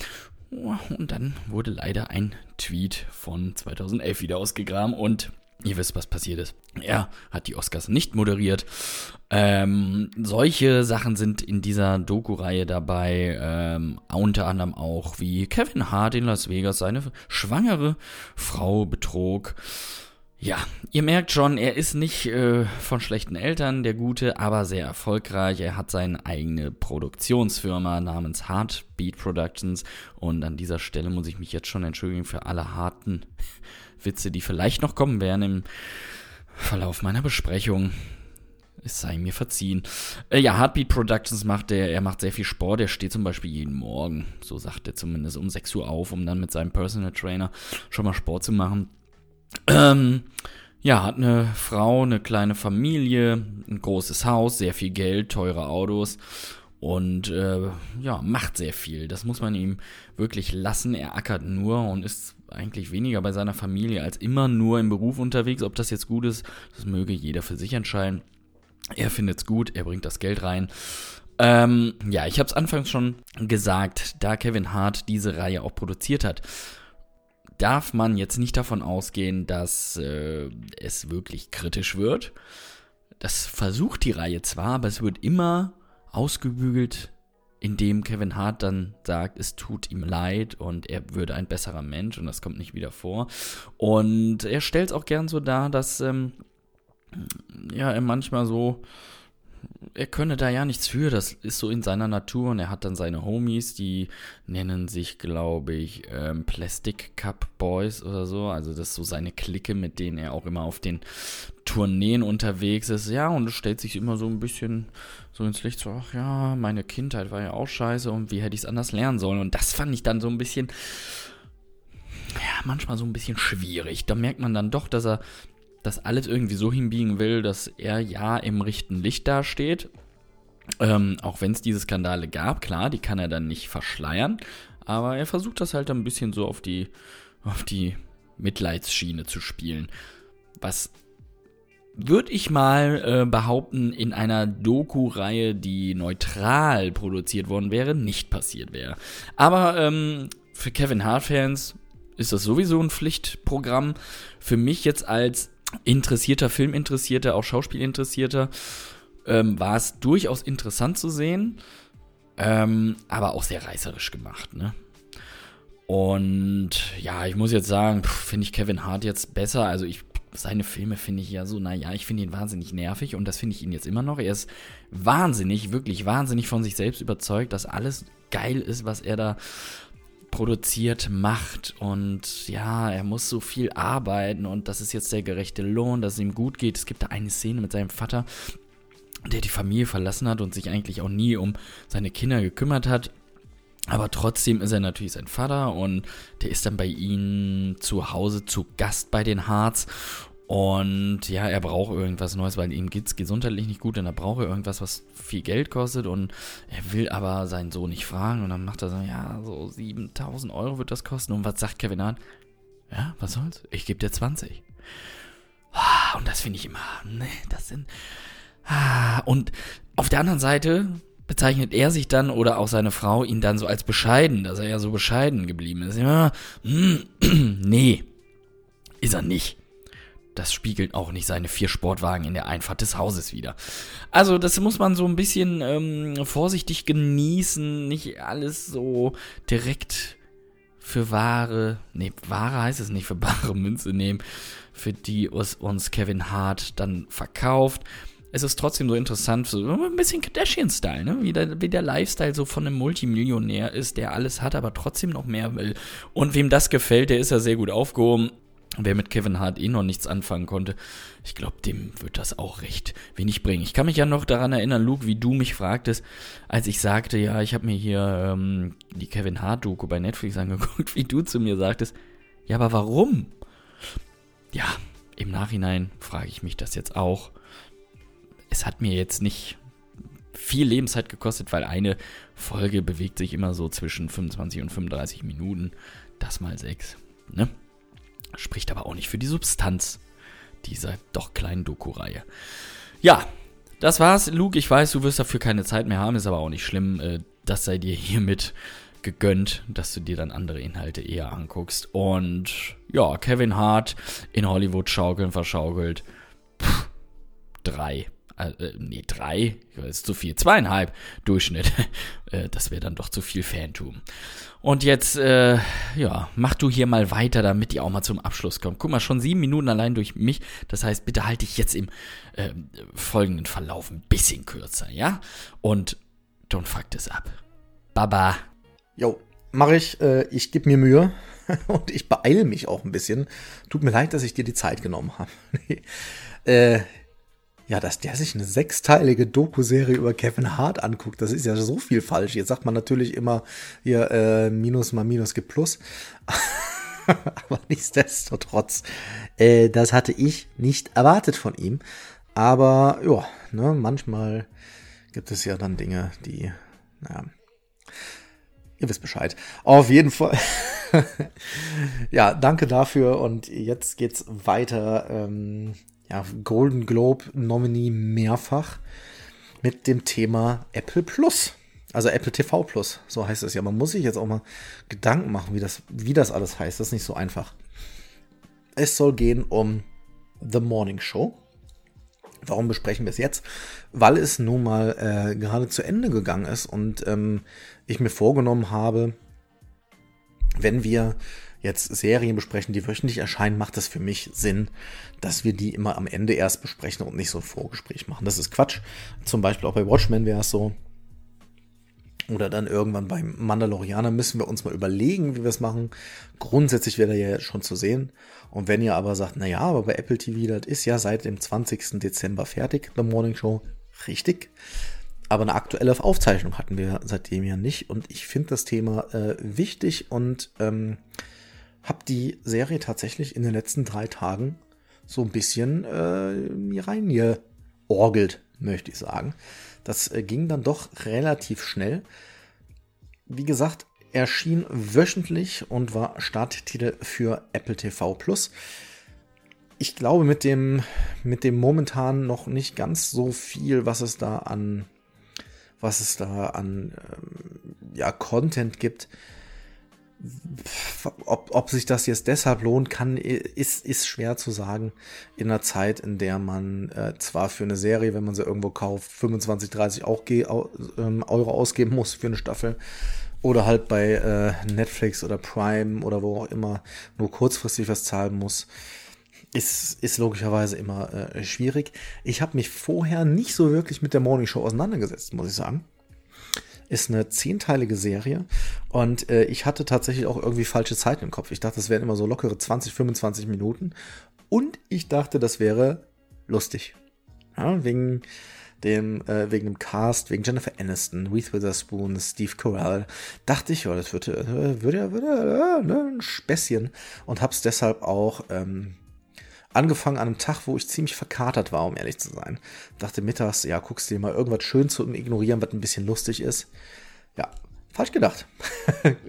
Und dann wurde leider ein Tweet von zweitausendelf wieder ausgegraben und ihr wisst, was passiert ist. Er hat die Oscars nicht moderiert. Ähm, solche Sachen sind in dieser Doku-Reihe dabei, ähm, unter anderem auch wie Kevin Hart in Las Vegas seine schwangere Frau betrog. Ja, ihr merkt schon, er ist nicht äh, von schlechten Eltern, der Gute, aber sehr erfolgreich. Er hat seine eigene Produktionsfirma namens Heartbeat Productions. Und an dieser Stelle muss ich mich jetzt schon entschuldigen für alle harten Witze, die vielleicht noch kommen werden im Verlauf meiner Besprechung. Es sei mir verziehen. Äh, ja, Heartbeat Productions macht er, er macht sehr viel Sport. Er steht zum Beispiel jeden Morgen, so sagt er zumindest, um sechs Uhr auf, um dann mit seinem Personal Trainer schon mal Sport zu machen. Ähm, ja, hat eine Frau, eine kleine Familie, ein großes Haus, sehr viel Geld, teure Autos und äh, ja, macht sehr viel. Das muss man ihm wirklich lassen. Er ackert nur und ist eigentlich weniger bei seiner Familie als immer nur im Beruf unterwegs. Ob das jetzt gut ist, das möge jeder für sich entscheiden. Er findet's gut, er bringt das Geld rein. Ähm, ja, ich habe es anfangs schon gesagt, da Kevin Hart diese Reihe auch produziert hat, darf man jetzt nicht davon ausgehen, dass äh, es wirklich kritisch wird. Das versucht die Reihe zwar, aber es wird immer ausgebügelt, indem Kevin Hart dann sagt, es tut ihm leid und er würde ein besserer Mensch und das kommt nicht wieder vor. Und er stellt es auch gern so dar, dass ähm, ja, er manchmal so... Er könne da ja nichts für, das ist so in seiner Natur und er hat dann seine Homies, die nennen sich, glaube ich, ähm, Plastic Cup Boys oder so, also das ist so seine Clique, mit denen er auch immer auf den Tourneen unterwegs ist, ja, und es stellt sich immer so ein bisschen so ins Licht, so, ach ja, meine Kindheit war ja auch scheiße und wie hätte ich es anders lernen sollen und das fand ich dann so ein bisschen, ja, manchmal so ein bisschen schwierig, da merkt man dann doch, dass er das alles irgendwie so hinbiegen will, dass er ja im rechten Licht dasteht. Ähm, auch wenn es diese Skandale gab, klar, die kann er dann nicht verschleiern. Aber er versucht das halt ein bisschen so auf die, auf die Mitleidsschiene zu spielen. Was würde ich mal äh, behaupten, in einer Doku-Reihe, die neutral produziert worden wäre, nicht passiert wäre. Aber ähm, für Kevin Hart-Fans ist das sowieso ein Pflichtprogramm. Für mich jetzt als interessierter, Filminteressierter, auch Schauspielinteressierter, ähm, war es durchaus interessant zu sehen, ähm, aber auch sehr reißerisch gemacht, ne? Und ja, ich muss jetzt sagen, finde ich Kevin Hart jetzt besser, also ich, seine Filme finde ich ja so, naja, ich finde ihn wahnsinnig nervig und das finde ich ihn jetzt immer noch, er ist wahnsinnig, wirklich wahnsinnig von sich selbst überzeugt, dass alles geil ist, was er da produziert, macht und ja, er muss so viel arbeiten und das ist jetzt der gerechte Lohn, dass es ihm gut geht. Es gibt da eine Szene mit seinem Vater, der die Familie verlassen hat und sich eigentlich auch nie um seine Kinder gekümmert hat, aber trotzdem ist er natürlich sein Vater und der ist dann bei ihnen zu Hause zu Gast bei den Harts Und ja, er braucht irgendwas Neues, weil ihm geht es gesundheitlich nicht gut und da braucht er irgendwas, was viel Geld kostet und er will aber seinen Sohn nicht fragen und dann macht er so, ja, so siebentausend Euro wird das kosten und was sagt Kevin Hart? Ja, was soll's? Ich gebe dir zwanzig. Und das finde ich immer, ne, das sind... Und auf der anderen Seite bezeichnet er sich dann oder auch seine Frau ihn dann so als bescheiden, dass er ja so bescheiden geblieben ist. Ja, nee, ist er nicht. Das spiegeln auch nicht seine vier Sportwagen in der Einfahrt des Hauses wider. Also das muss man so ein bisschen ähm, vorsichtig genießen, nicht alles so direkt für wahre, nee, wahre heißt es nicht, für bare Münze nehmen, für die uns, uns Kevin Hart dann verkauft. Es ist trotzdem so interessant, so ein bisschen Kardashian-Style, ne? Wie der, wie der Lifestyle so von einem Multimillionär ist, der alles hat, aber trotzdem noch mehr will. Und wem das gefällt, der ist ja sehr gut aufgehoben. Wer mit Kevin Hart eh noch nichts anfangen konnte, ich glaube, dem wird das auch recht wenig bringen. Ich kann mich ja noch daran erinnern, Luke, wie du mich fragtest, als ich sagte, ja, ich habe mir hier ähm, die Kevin Hart-Doku bei Netflix angeguckt, wie du zu mir sagtest, ja, aber warum? Ja, im Nachhinein frage ich mich das jetzt auch. Es hat mir jetzt nicht viel Lebenszeit gekostet, weil eine Folge bewegt sich immer so zwischen fünfundzwanzig und fünfunddreißig Minuten. Das mal sechs, ne? Spricht aber auch nicht für die Substanz dieser doch kleinen Doku-Reihe. Ja, das war's. Luke, ich weiß, du wirst dafür keine Zeit mehr haben, ist aber auch nicht schlimm. Das sei dir hiermit gegönnt, dass du dir dann andere Inhalte eher anguckst. Und ja, Kevin Hart in Hollywood schaukeln, verschaukelt. Pff, drei. Äh, nee, drei, ist zu viel, zweieinhalb Durchschnitt, das wäre dann doch zu viel Fantum. Und jetzt, äh, ja, mach du hier mal weiter, damit ihr auch mal zum Abschluss kommt. Guck mal, schon sieben Minuten allein durch mich, das heißt, bitte halte ich jetzt im äh, folgenden Verlauf ein bisschen kürzer, ja? Und don't fuck this up. Baba. Jo, mach ich, äh, ich geb mir Mühe. Und ich beeile mich auch ein bisschen. Tut mir leid, dass ich dir die Zeit genommen habe. äh, Ja, dass der sich eine sechsteilige Doku-Serie über Kevin Hart anguckt, das ist ja so viel falsch. Jetzt sagt man natürlich immer, hier, äh, Minus mal Minus gibt Plus. Aber nichtsdestotrotz, äh, das hatte ich nicht erwartet von ihm. Aber, ja, ne, manchmal gibt es ja dann Dinge, die, naja, ihr wisst Bescheid. Auf jeden Fall. Ja, danke dafür und jetzt geht's weiter, ähm, ja, Golden Globe Nominee mehrfach mit dem Thema Apple Plus, also Apple T V Plus, so heißt es ja. Man muss sich jetzt auch mal Gedanken machen, wie das, wie das alles heißt. Das ist nicht so einfach. Es soll gehen um The Morning Show. Warum besprechen wir es jetzt? Weil es nun mal äh, gerade zu Ende gegangen ist und ähm, ich mir vorgenommen habe, wenn wir jetzt Serien besprechen, die wöchentlich erscheinen, macht es für mich Sinn, dass wir die immer am Ende erst besprechen und nicht so ein Vorgespräch machen. Das ist Quatsch. Zum Beispiel auch bei Watchmen wäre es so. Oder dann irgendwann beim Mandalorianer müssen wir uns mal überlegen, wie wir es machen. Grundsätzlich wäre der ja schon zu sehen. Und wenn ihr aber sagt, naja, aber bei Apple T V, das ist ja seit dem zwanzigsten Dezember fertig, The Morning Show, richtig. Aber eine aktuelle Aufzeichnung hatten wir seitdem ja nicht. Und ich finde das Thema äh, wichtig und ähm, habe die Serie tatsächlich in den letzten drei Tagen so ein bisschen äh, reingeorgelt, möchte ich sagen. Das äh, ging dann doch relativ schnell. Wie gesagt, erschien wöchentlich und war Starttitel für Apple T V Plus. Ich glaube, mit dem, mit dem momentan noch nicht ganz so viel, was es da an, was es da an ähm, ja, Content gibt. Ob, ob sich das jetzt deshalb lohnt, kann, ist, ist schwer zu sagen. In einer Zeit, in der man äh, zwar für eine Serie, wenn man sie irgendwo kauft, fünfundzwanzig, dreißig auch ge- ähm, Euro ausgeben muss für eine Staffel oder halt bei äh, Netflix oder Prime oder wo auch immer nur kurzfristig was zahlen muss, ist, ist logischerweise immer äh, schwierig. Ich habe mich vorher nicht so wirklich mit der Morning Show auseinandergesetzt, muss ich sagen. Ist eine zehnteilige Serie und äh, ich hatte tatsächlich auch irgendwie falsche Zeiten im Kopf. Ich dachte, das wären immer so lockere zwanzig, fünfundzwanzig Minuten und ich dachte, das wäre lustig. Ja, wegen dem, äh, wegen dem Cast, wegen Jennifer Aniston, Reese Witherspoon, Steve Carell, dachte ich, ja, das würde ja, würde, würde, würde, ne, ein Späßchen und hab's deshalb auch ähm, angefangen an einem Tag, wo ich ziemlich verkatert war, um ehrlich zu sein. Dachte mittags, ja, guckst dir mal irgendwas schön zum Ignorieren, was ein bisschen lustig ist. Ja, falsch gedacht.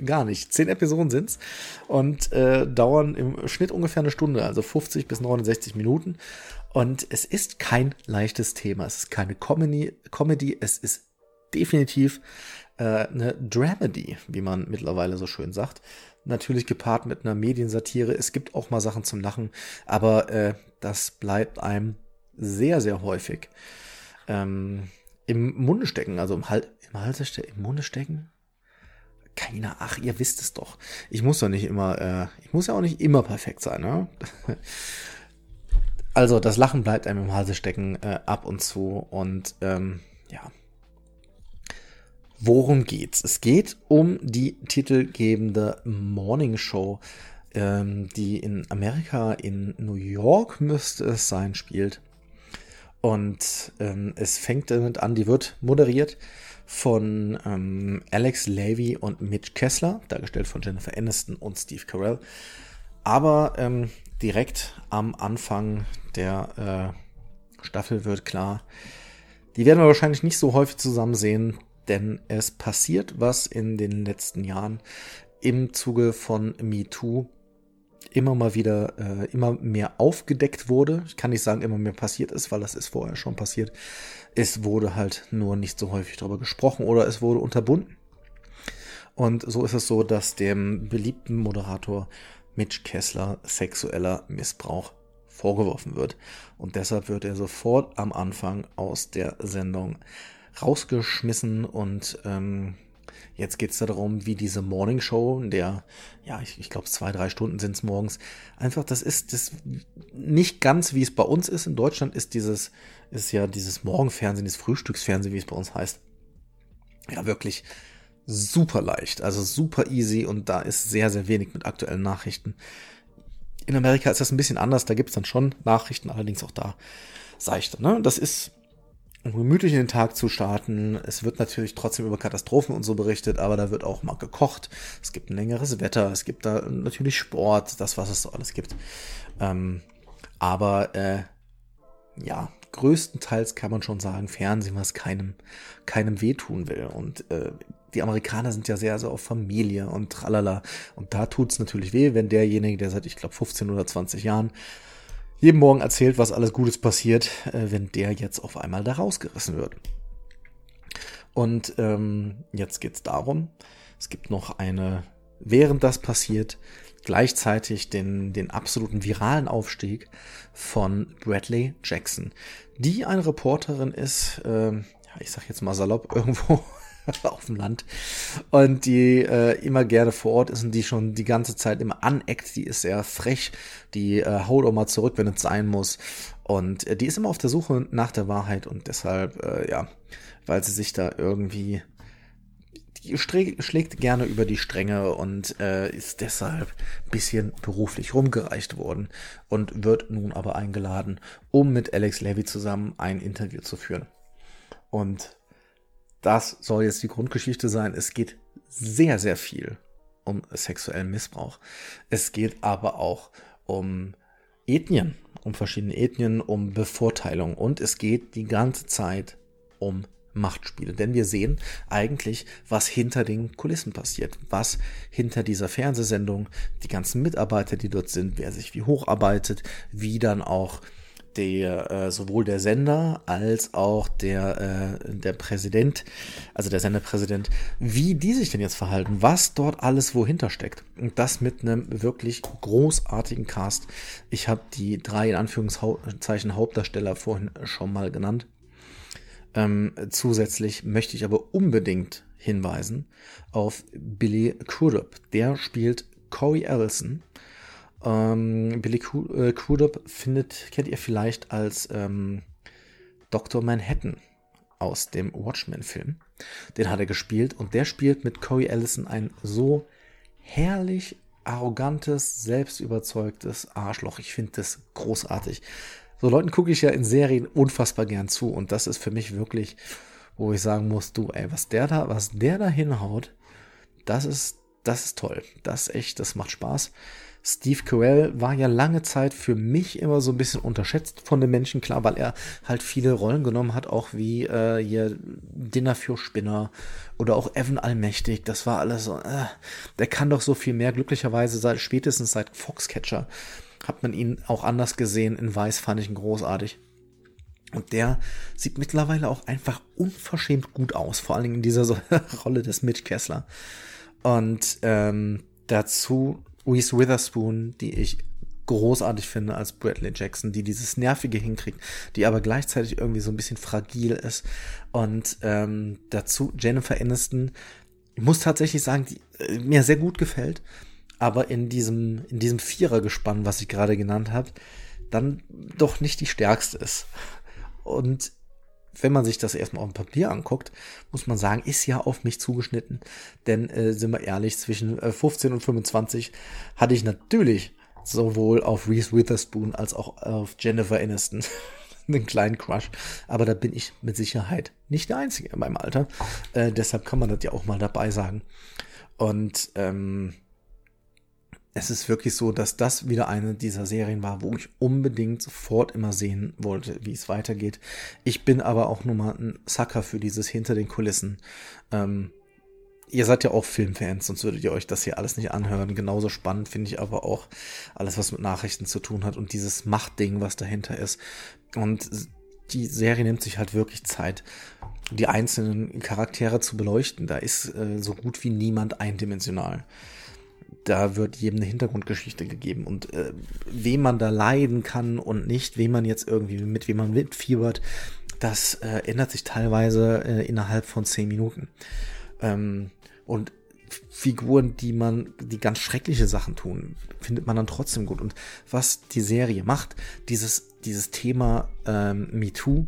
Gar nicht. Zehn Episoden sind's und äh, dauern im Schnitt ungefähr eine Stunde, also fünfzig bis neunundsechzig Minuten. Und es ist kein leichtes Thema. Es ist keine Comedy, Comedy. Es ist definitiv äh, eine Dramedy, wie man mittlerweile so schön sagt. Natürlich gepaart mit einer Mediensatire. Es gibt auch mal Sachen zum Lachen, aber äh, das bleibt einem sehr, sehr häufig ähm, im Munde stecken. Also im, Hal- im, Halse- im Munde stecken? Keiner, ach, ihr wisst es doch. Ich muss doch nicht immer, äh, ich muss ja auch nicht immer perfekt sein, ne? Also das Lachen bleibt einem im Halse stecken äh, ab und zu und ähm, ja. Worum geht's? Es geht um die titelgebende Morning Show, ähm, die in Amerika, in New York müsste es sein, spielt. Und ähm, es fängt damit an, die wird moderiert von ähm, Alex Levy und Mitch Kessler, dargestellt von Jennifer Aniston und Steve Carell. Aber ähm, direkt am Anfang der äh, Staffel wird klar, die werden wir wahrscheinlich nicht so häufig zusammen sehen, denn es passiert was in den letzten Jahren im Zuge von MeToo immer mal wieder, äh, immer mehr aufgedeckt wurde. Ich kann nicht sagen, immer mehr passiert ist, weil das ist vorher schon passiert. Es wurde halt nur nicht so häufig darüber gesprochen oder es wurde unterbunden. Und so ist es so, dass dem beliebten Moderator Mitch Kessler sexueller Missbrauch vorgeworfen wird. Und deshalb wird er sofort am Anfang aus der Sendung rausgeschmissen und ähm, jetzt geht es da darum, wie diese Morning Show, in der, ja, ich, ich glaube zwei, drei Stunden sind es morgens, einfach, das ist das nicht ganz, wie es bei uns ist. In Deutschland ist dieses, ist ja dieses Morgenfernsehen, dieses Frühstücksfernsehen, wie es bei uns heißt, ja wirklich super leicht, also super easy und da ist sehr, sehr wenig mit aktuellen Nachrichten. In Amerika ist das ein bisschen anders, da gibt es dann schon Nachrichten, allerdings auch da seichter, ne? Das ist um gemütlich in den Tag zu starten. Es wird natürlich trotzdem über Katastrophen und so berichtet, aber da wird auch mal gekocht. Es gibt ein längeres Wetter, es gibt da natürlich Sport, das, was es so alles gibt. Ähm, aber äh, ja, größtenteils kann man schon sagen, Fernsehen, was keinem, keinem wehtun will. Und äh, die Amerikaner sind ja sehr, sehr auf Familie und tralala. Und da tut es natürlich weh, wenn derjenige, der seit, ich glaube, fünfzehn oder zwanzig Jahren jeden Morgen erzählt, was alles Gutes passiert, wenn der jetzt auf einmal da rausgerissen wird. Und ähm, jetzt geht's darum, es gibt noch eine, während das passiert, gleichzeitig den, den absoluten viralen Aufstieg von Bradley Jackson, die eine Reporterin ist, äh, ich sag jetzt mal salopp, irgendwo auf dem Land und die äh, immer gerne vor Ort ist und die schon die ganze Zeit immer aneckt, die ist sehr frech, die äh, haut auch mal zurück, wenn es sein muss und äh, die ist immer auf der Suche nach der Wahrheit und deshalb, äh, ja, weil sie sich da irgendwie, die stre- schlägt gerne über die Stränge und äh, ist deshalb ein bisschen beruflich rumgereicht worden und wird nun aber eingeladen, um mit Alex Levy zusammen ein Interview zu führen und das soll jetzt die Grundgeschichte sein. Es geht sehr, sehr viel um sexuellen Missbrauch. Es geht aber auch um Ethnien, um verschiedene Ethnien, um Bevorteilung. Und es geht die ganze Zeit um Machtspiele. Denn wir sehen eigentlich, was hinter den Kulissen passiert. Was hinter dieser Fernsehsendung, die ganzen Mitarbeiter, die dort sind, wer sich wie hocharbeitet, wie dann auch Der, äh, sowohl der Sender als auch der, äh, der Präsident, also der Senderpräsident, wie die sich denn jetzt verhalten, was dort alles wohinter steckt. Und das mit einem wirklich großartigen Cast. Ich habe die drei in Anführungszeichen Hauptdarsteller vorhin schon mal genannt. Ähm, zusätzlich möchte ich aber unbedingt hinweisen auf Billy Crudup. Der spielt Corey Ellison. Ähm, Billy Crudup findet, kennt ihr vielleicht als ähm, Doktor Manhattan aus dem Watchmen-Film. Den hat er gespielt und der spielt mit Corey Ellison ein so herrlich arrogantes, selbstüberzeugtes Arschloch. Ich finde das großartig. So Leuten gucke ich ja in Serien unfassbar gern zu und das ist für mich wirklich, wo ich sagen muss, du, ey, was der da, was der da hinhaut, das ist das ist toll. Das ist echt, das macht Spaß. Steve Carell war ja lange Zeit für mich immer so ein bisschen unterschätzt von den Menschen, klar, weil er halt viele Rollen genommen hat, auch wie äh, hier Dinner für Spinner oder auch Evan Allmächtig, das war alles so, äh, der kann doch so viel mehr. Glücklicherweise seit, spätestens seit Foxcatcher hat man ihn auch anders gesehen, in Weiß fand ich ihn großartig. Und der sieht mittlerweile auch einfach unverschämt gut aus, vor allen Dingen in dieser so Rolle des Mitch Kessler. Und ähm, dazu Reese Witherspoon, die ich großartig finde als Bradley Jackson, die dieses Nervige hinkriegt, die aber gleichzeitig irgendwie so ein bisschen fragil ist. Und ähm, dazu Jennifer Aniston, ich muss tatsächlich sagen, die äh, mir sehr gut gefällt, aber in diesem, in diesem Vierergespann, was ich gerade genannt habe, dann doch nicht die stärkste ist. Und wenn man sich das erstmal auf dem Papier anguckt, muss man sagen, ist ja auf mich zugeschnitten. Denn, äh, sind wir ehrlich, zwischen äh, fünfzehn und fünfundzwanzig hatte ich natürlich sowohl auf Reese Witherspoon als auch auf Jennifer Aniston einen kleinen Crush. Aber da bin ich mit Sicherheit nicht der Einzige in meinem Alter. Äh, deshalb kann man das ja auch mal dabei sagen. Und ähm, es ist wirklich so, dass das wieder eine dieser Serien war, wo ich unbedingt sofort immer sehen wollte, wie es weitergeht. Ich bin aber auch nur mal ein Sucker für dieses Hinter den Kulissen. Ähm, ihr seid ja auch Filmfans, sonst würdet ihr euch das hier alles nicht anhören. Genauso spannend finde ich aber auch alles, was mit Nachrichten zu tun hat und dieses Machtding, was dahinter ist. Und die Serie nimmt sich halt wirklich Zeit, die einzelnen Charaktere zu beleuchten. Da ist äh, so gut wie niemand eindimensional. Da wird jedem eine Hintergrundgeschichte gegeben und äh, wem man da leiden kann und nicht, wem man jetzt irgendwie mit, wem man mitfiebert, das äh, ändert sich teilweise äh, innerhalb von zehn Minuten. Ähm, und Figuren, die man, die ganz schreckliche Sachen tun, findet man dann trotzdem gut. Und was die Serie macht, dieses, dieses Thema ähm, MeToo,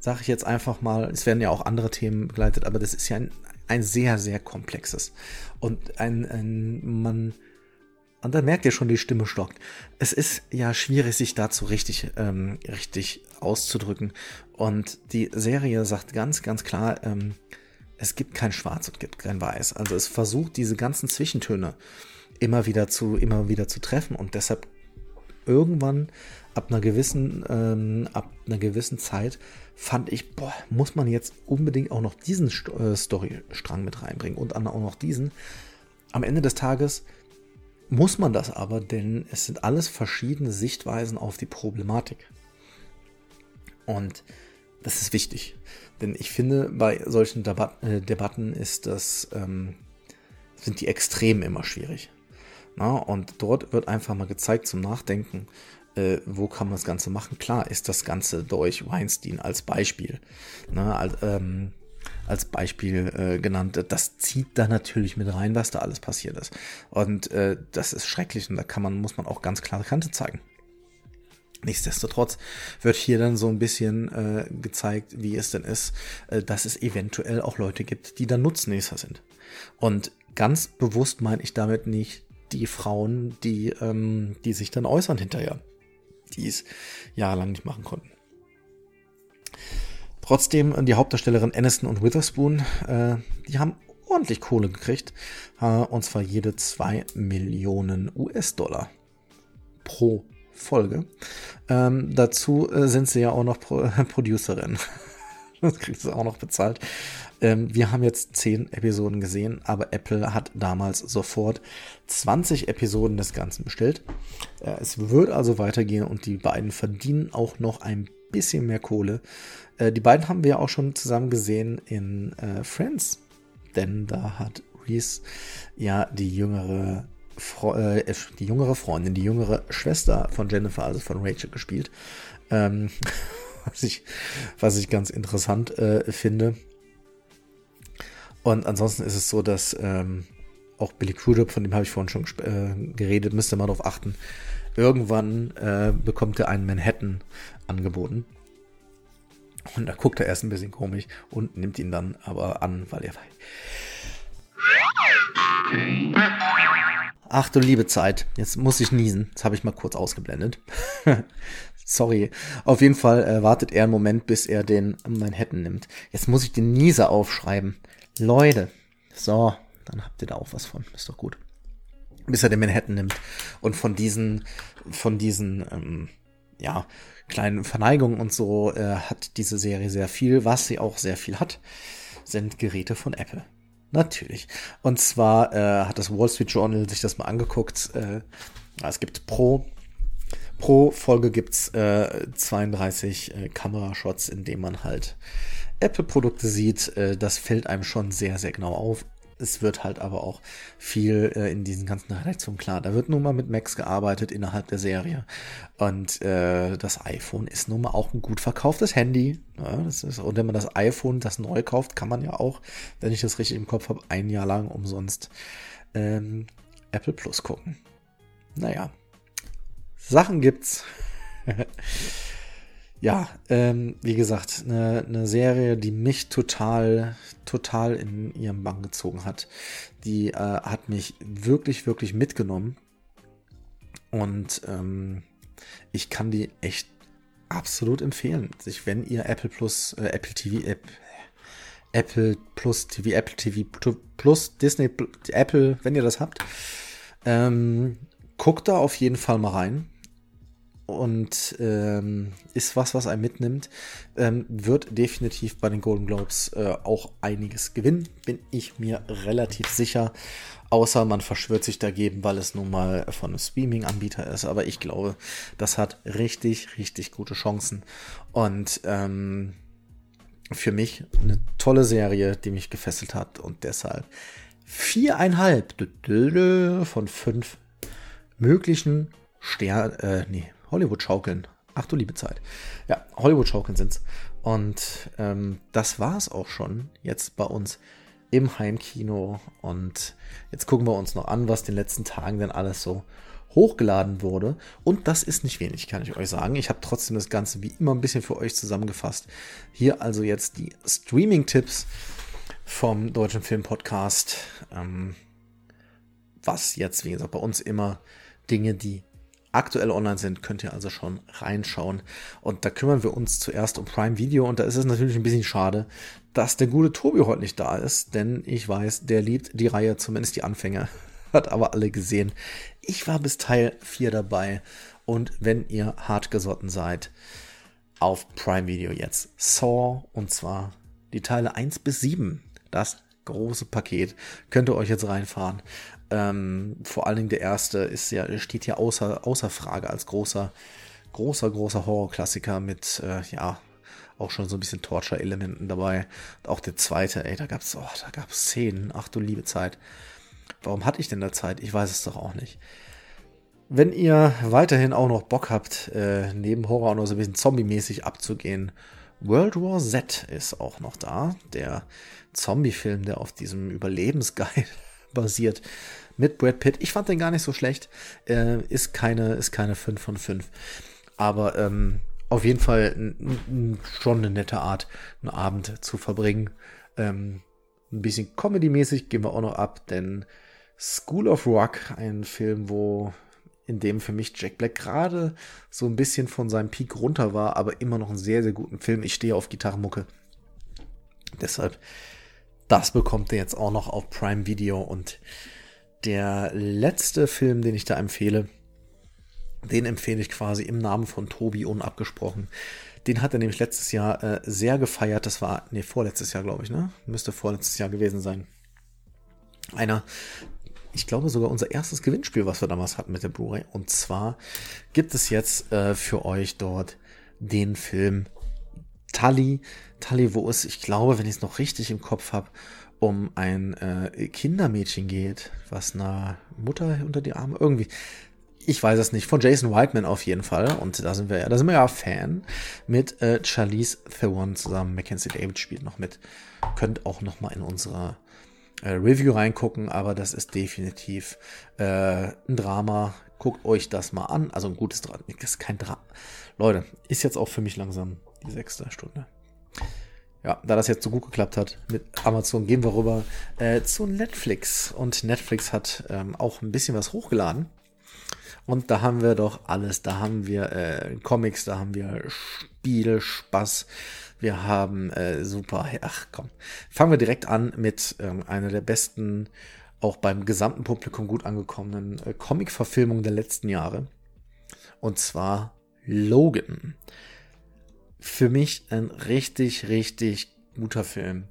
sage ich jetzt einfach mal, es werden ja auch andere Themen begleitet, aber das ist ja ein Ein sehr, sehr komplexes. Und ein, ein man, und da merkt ihr schon, die Stimme stockt. Es ist ja schwierig, sich dazu richtig, ähm, richtig auszudrücken. Und die Serie sagt ganz, ganz klar, ähm, es gibt kein Schwarz und gibt kein Weiß. Also es versucht, diese ganzen Zwischentöne immer wieder zu, immer wieder zu treffen. Und deshalb irgendwann ab einer gewissen, ähm, ab einer gewissen Zeit fand ich, boah, muss man jetzt unbedingt auch noch diesen St- äh, Storystrang mit reinbringen und auch noch diesen. Am Ende des Tages muss man das aber, denn es sind alles verschiedene Sichtweisen auf die Problematik. Und das ist wichtig, denn ich finde, bei solchen Debat- äh, Debatten ist das, ähm, sind die Extreme immer schwierig. Na, und dort wird einfach mal gezeigt zum Nachdenken, äh, wo kann man das Ganze machen. Klar ist das Ganze durch Weinstein als Beispiel, ne, als, ähm, als Beispiel äh, genannt. Das zieht da natürlich mit rein, was da alles passiert ist. Und äh, das ist schrecklich und da kann man, muss man auch ganz klare Kante zeigen. Nichtsdestotrotz wird hier dann so ein bisschen äh, gezeigt, wie es denn ist, äh, dass es eventuell auch Leute gibt, die dann Nutznießer sind. Und ganz bewusst meine ich damit nicht die Frauen, die, ähm, die sich dann äußern hinterher, die es jahrelang nicht machen konnten. Trotzdem, die Hauptdarstellerin Aniston und Witherspoon, äh, die haben ordentlich Kohle gekriegt, äh, und zwar jede zwei Millionen US-Dollar pro Folge. Ähm, dazu äh, sind sie ja auch noch Pro- äh, Producerin. Das kriegst du auch noch bezahlt. Ähm, wir haben jetzt zehn Episoden gesehen, aber Apple hat damals sofort zwanzig Episoden des Ganzen bestellt. Äh, es wird also weitergehen und die beiden verdienen auch noch ein bisschen mehr Kohle. Äh, die beiden haben wir ja auch schon zusammen gesehen in äh, Friends, denn da hat Reese ja die jüngere, Fre- äh, die jüngere Freundin, die jüngere Schwester von Jennifer, also von Rachel, gespielt. Ähm, Was ich, was ich ganz interessant äh, finde. Und ansonsten ist es so, dass ähm, auch Billy Crudup, von dem habe ich vorhin schon gesp- äh, geredet, müsst ihr mal drauf achten. Irgendwann äh, bekommt er einen Manhattan angeboten. Und da guckt er erst ein bisschen komisch und nimmt ihn dann aber an, weil er weiß. Ach du liebe Zeit, jetzt muss ich niesen. Das habe ich mal kurz ausgeblendet. Sorry. Auf jeden Fall äh, wartet er einen Moment, bis er den Manhattan nimmt. Jetzt muss ich den Nieser aufschreiben. Leute. So, dann habt ihr da auch was von. Ist doch gut. Bis er den Manhattan nimmt und von diesen, von diesen, ähm, ja, kleinen Verneigungen und so äh, hat diese Serie sehr viel. Was sie auch sehr viel hat, sind Geräte von Apple. Natürlich. Und zwar äh, hat das Wall Street Journal sich das mal angeguckt. Äh, es gibt pro, pro Folge gibt's äh, zweiunddreißig äh, Kamerashots, in denen man halt Apple-Produkte sieht. Äh, das fällt einem schon sehr, sehr genau auf. Es wird halt aber auch viel äh, in diesen ganzen Redaktionen klar. Da wird nun mal mit Macs gearbeitet innerhalb der Serie. Und äh, das iPhone ist nun mal auch ein gut verkauftes Handy. Ja, das ist, und wenn man das iPhone, das neu kauft, kann man ja auch, wenn ich das richtig im Kopf habe, ein Jahr lang umsonst ähm, Apple Plus gucken. Naja, Sachen gibt's. Ja, ähm, wie gesagt, eine ne Serie, die mich total, total in ihren Bann gezogen hat. Die äh, hat mich wirklich, wirklich mitgenommen. Und ähm, ich kann die echt absolut empfehlen. Sich, wenn ihr Apple Plus, äh, Apple T V, App, Apple Plus T V, Apple T V Plus, Disney, Apple, wenn ihr das habt, ähm, guckt da auf jeden Fall mal rein. Und ähm, ist was, was einen mitnimmt, ähm, wird definitiv bei den Golden Globes äh, auch einiges gewinnen, bin ich mir relativ sicher, außer man verschwört sich dagegen, weil es nun mal von einem Streaming-Anbieter ist, aber ich glaube, das hat richtig, richtig gute Chancen und ähm, für mich eine tolle Serie, die mich gefesselt hat und deshalb viereinhalb von fünf möglichen Stern, äh, nee, Hollywood-Schaukeln. Ach du liebe Zeit. Ja, Hollywood-Schaukeln sind's. Und ähm, das war's auch schon jetzt bei uns im Heimkino. Und jetzt gucken wir uns noch an, was in den letzten Tagen denn alles so hochgeladen wurde. Und das ist nicht wenig, kann ich euch sagen. Ich habe trotzdem das Ganze wie immer ein bisschen für euch zusammengefasst. Hier also jetzt die Streaming-Tipps vom Deutschen Film Podcast. Ähm, was jetzt, wie gesagt, bei uns immer Dinge, die aktuell online sind, könnt ihr also schon reinschauen. Und da kümmern wir uns zuerst um Prime Video. Und da ist es natürlich ein bisschen schade, dass der gute Tobi heute nicht da ist. Denn ich weiß, der liebt die Reihe, zumindest die Anfänge. Hat aber alle gesehen. Ich war bis Teil vier dabei. Und wenn ihr hartgesotten seid, auf Prime Video jetzt Saw. Und zwar die Teile eins bis sieben. Das große Paket. Könnt ihr euch jetzt reinfahren. Ähm, vor allen Dingen der erste ist ja, steht ja außer, außer Frage als großer, großer, großer Horrorklassiker mit, äh, ja, auch schon so ein bisschen Torture-Elementen dabei. Und auch der zweite, ey, da gab's, oh, da gab's Szenen. Ach du liebe Zeit. Warum hatte ich denn da Zeit? Ich weiß es doch auch nicht. Wenn ihr weiterhin auch noch Bock habt, äh, neben Horror auch noch so ein bisschen zombie-mäßig abzugehen, World War Z ist auch noch da. Der Zombie-Film, der auf diesem Überlebensguide basiert mit Brad Pitt. Ich fand den gar nicht so schlecht. Äh, ist keine, ist keine fünf von fünf. Aber ähm, auf jeden Fall n- n- schon eine nette Art, einen Abend zu verbringen. Ähm, ein bisschen Comedy-mäßig gehen wir auch noch ab, denn School of Rock, ein Film, wo in dem für mich Jack Black gerade so ein bisschen von seinem Peak runter war, aber immer noch einen sehr, sehr guten Film. Ich stehe auf Gitarrenmucke. Deshalb das bekommt ihr jetzt auch noch auf Prime Video. Und der letzte Film, den ich da empfehle, den empfehle ich quasi im Namen von Tobi unabgesprochen. Den hat er nämlich letztes Jahr äh, sehr gefeiert. Das war, nee, vorletztes Jahr, glaube ich, ne? Müsste vorletztes Jahr gewesen sein. Einer, ich glaube sogar unser erstes Gewinnspiel, was wir damals hatten mit der Blu-ray. Und zwar gibt es jetzt äh, für euch dort den Film Tully, Tully, wo es, ich glaube, wenn ich es noch richtig im Kopf habe, um ein äh, Kindermädchen geht, was einer Mutter unter die Arme, irgendwie, ich weiß es nicht, von Jason Reitman auf jeden Fall, und da sind wir ja, da sind wir ja Fan, mit äh, Charlize Theron zusammen, Mackenzie David spielt noch mit, könnt auch nochmal in unsere äh, Review reingucken, aber das ist definitiv äh, ein Drama, guckt euch das mal an, also ein gutes Drama, das ist kein Drama, Leute, ist jetzt auch für mich langsam die sechste Stunde. Ja, da das jetzt so gut geklappt hat mit Amazon, gehen wir rüber äh, zu Netflix. Und Netflix hat ähm, auch ein bisschen was hochgeladen. Und da haben wir doch alles. Da haben wir äh, Comics, da haben wir Spiele, Spaß, wir haben äh, super, ach komm, fangen wir direkt an mit ähm, einer der besten, auch beim gesamten Publikum gut angekommenen äh, Comic-Verfilmungen der letzten Jahre. Und zwar Logan. Für mich ein richtig, richtig guter Film,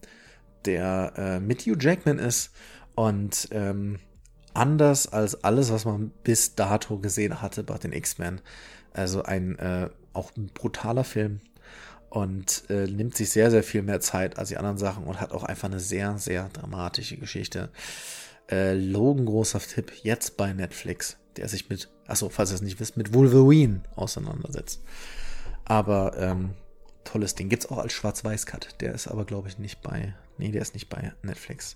der äh, mit Hugh Jackman ist und ähm, anders als alles, was man bis dato gesehen hatte bei den X-Men. Also ein äh, auch ein brutaler Film und äh, nimmt sich sehr, sehr viel mehr Zeit als die anderen Sachen und hat auch einfach eine sehr, sehr dramatische Geschichte. Äh, Logan, großer Tipp, jetzt bei Netflix, der sich mit, achso, falls ihr es nicht wisst, mit Wolverine auseinandersetzt. Aber ähm, tolles Ding. Gibt's auch als Schwarz-Weiß-Cut. Der ist aber, glaube ich, nicht bei, nee, der ist nicht bei Netflix.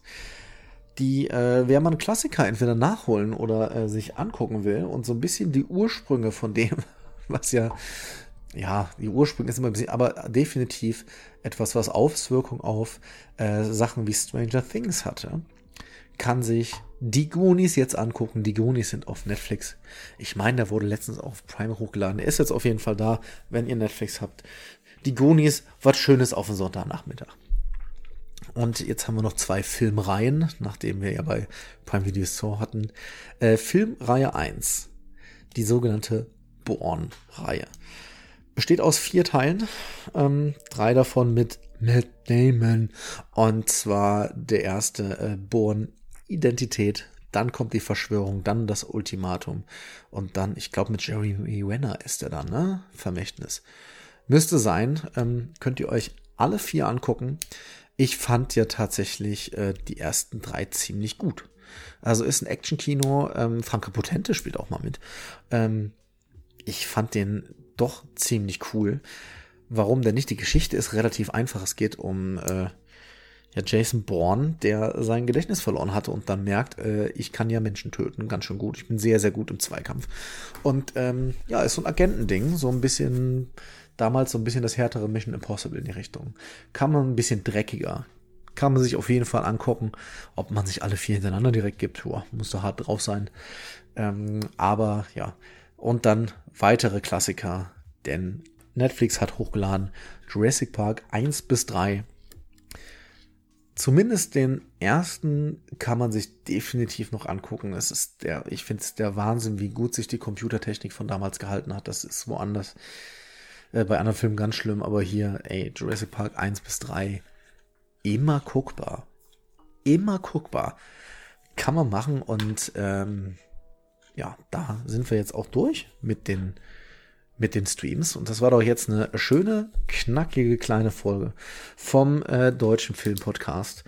Die, äh, wer man Klassiker entweder nachholen oder äh, sich angucken will und so ein bisschen die Ursprünge von dem, was ja, ja, die Ursprünge ist immer ein bisschen, aber definitiv etwas, was Auswirkungen auf äh, Sachen wie Stranger Things hatte, kann sich die Goonies jetzt angucken. Die Goonies sind auf Netflix. Ich meine, der wurde letztens auf Prime hochgeladen. Der ist jetzt auf jeden Fall da, wenn ihr Netflix habt. Die Goonies, was Schönes auf den Sonntagnachmittag. Und jetzt haben wir noch zwei Filmreihen, nachdem wir ja bei Prime Video Saw hatten. Äh, Filmreihe eins, die sogenannte Bourne-Reihe. Besteht aus vier Teilen, ähm, drei davon mit Matt Damon. Und zwar der erste äh, Bourne-Identität, dann kommt die Verschwörung, dann das Ultimatum und dann, ich glaube mit Jeremy Renner ist er dann, ne? Vermächtnis. Müsste sein, ähm, könnt ihr euch alle vier angucken. Ich fand ja tatsächlich äh, die ersten drei ziemlich gut. Also ist ein Action-Kino, ähm, Franka Potente spielt auch mal mit. Ähm, ich fand den doch ziemlich cool. Warum denn nicht? Die Geschichte ist relativ einfach. Es geht um äh, ja, Jason Bourne, der sein Gedächtnis verloren hatte und dann merkt, äh, ich kann ja Menschen töten, ganz schön gut. Ich bin sehr, sehr gut im Zweikampf. Und ähm, ja, ist so ein Agentending, so ein bisschen... Damals so ein bisschen das härtere Mission Impossible in die Richtung. Kann man ein bisschen dreckiger. Kann man sich auf jeden Fall angucken, ob man sich alle vier hintereinander direkt gibt. Boah, muss da hart drauf sein. Ähm, aber ja. Und dann weitere Klassiker. Denn Netflix hat hochgeladen Jurassic Park eins bis drei. Zumindest den ersten kann man sich definitiv noch angucken. Es ist der, ich finde es der Wahnsinn, wie gut sich die Computertechnik von damals gehalten hat. Das ist woanders. Bei anderen Filmen ganz schlimm, aber hier, ey, Jurassic Park eins bis drei, immer guckbar. Immer guckbar. Kann man machen und ähm, ja, da sind wir jetzt auch durch mit den, mit den Streams. Und das war doch jetzt eine schöne, knackige, kleine Folge vom äh, Deutschen Film Podcast.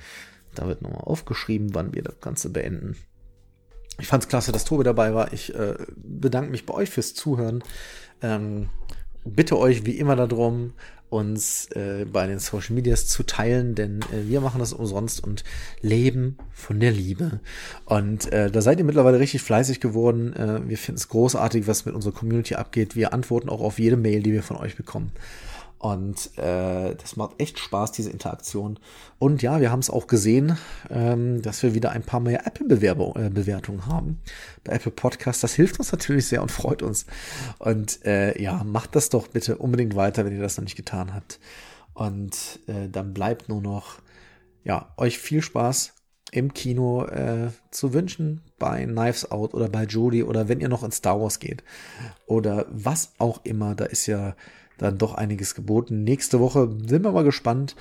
Da wird nochmal aufgeschrieben, wann wir das Ganze beenden. Ich fand's klasse, dass Tobi dabei war. Ich äh, bedanke mich bei euch fürs Zuhören. Ähm, Bitte euch wie immer darum, uns äh, bei den Social Medias zu teilen, denn äh, wir machen das umsonst und leben von der Liebe. Und äh, da seid ihr mittlerweile richtig fleißig geworden. Äh, wir finden es großartig, was mit unserer Community abgeht. Wir antworten auch auf jede Mail, die wir von euch bekommen. Und äh, das macht echt Spaß, diese Interaktion. Und ja, wir haben es auch gesehen, ähm, dass wir wieder ein paar mehr Apple-Bewertungen äh, haben. Bei Apple Podcasts, das hilft uns natürlich sehr und freut uns. Und äh, ja, macht das doch bitte unbedingt weiter, wenn ihr das noch nicht getan habt. Und äh, dann bleibt nur noch, ja, euch viel Spaß im Kino äh, zu wünschen, bei Knives Out oder bei Judy oder wenn ihr noch in Star Wars geht oder was auch immer, da ist ja dann doch einiges geboten. Nächste Woche sind wir mal gespannt.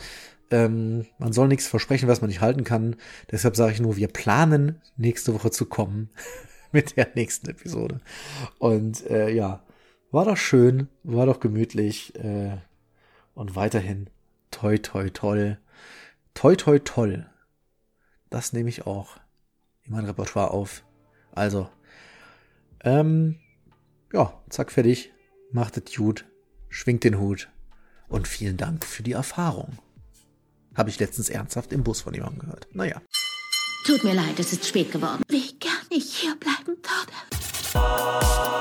Ähm, man soll nichts versprechen, was man nicht halten kann. Deshalb sage ich nur, wir planen, nächste Woche zu kommen mit der nächsten Episode. Und äh, ja, war doch schön, war doch gemütlich. Äh, und weiterhin toi, toi, toll. Toi, toi, toll. Das nehme ich auch in mein Repertoire auf. Also, ähm, ja, zack, fertig. Macht es gut. Schwingt den Hut und vielen Dank für die Erfahrung. Habe ich letztens ernsthaft im Bus von jemandem gehört. Naja. Tut mir leid, es ist spät geworden. Will ich gar nicht hierbleiben, Tobi.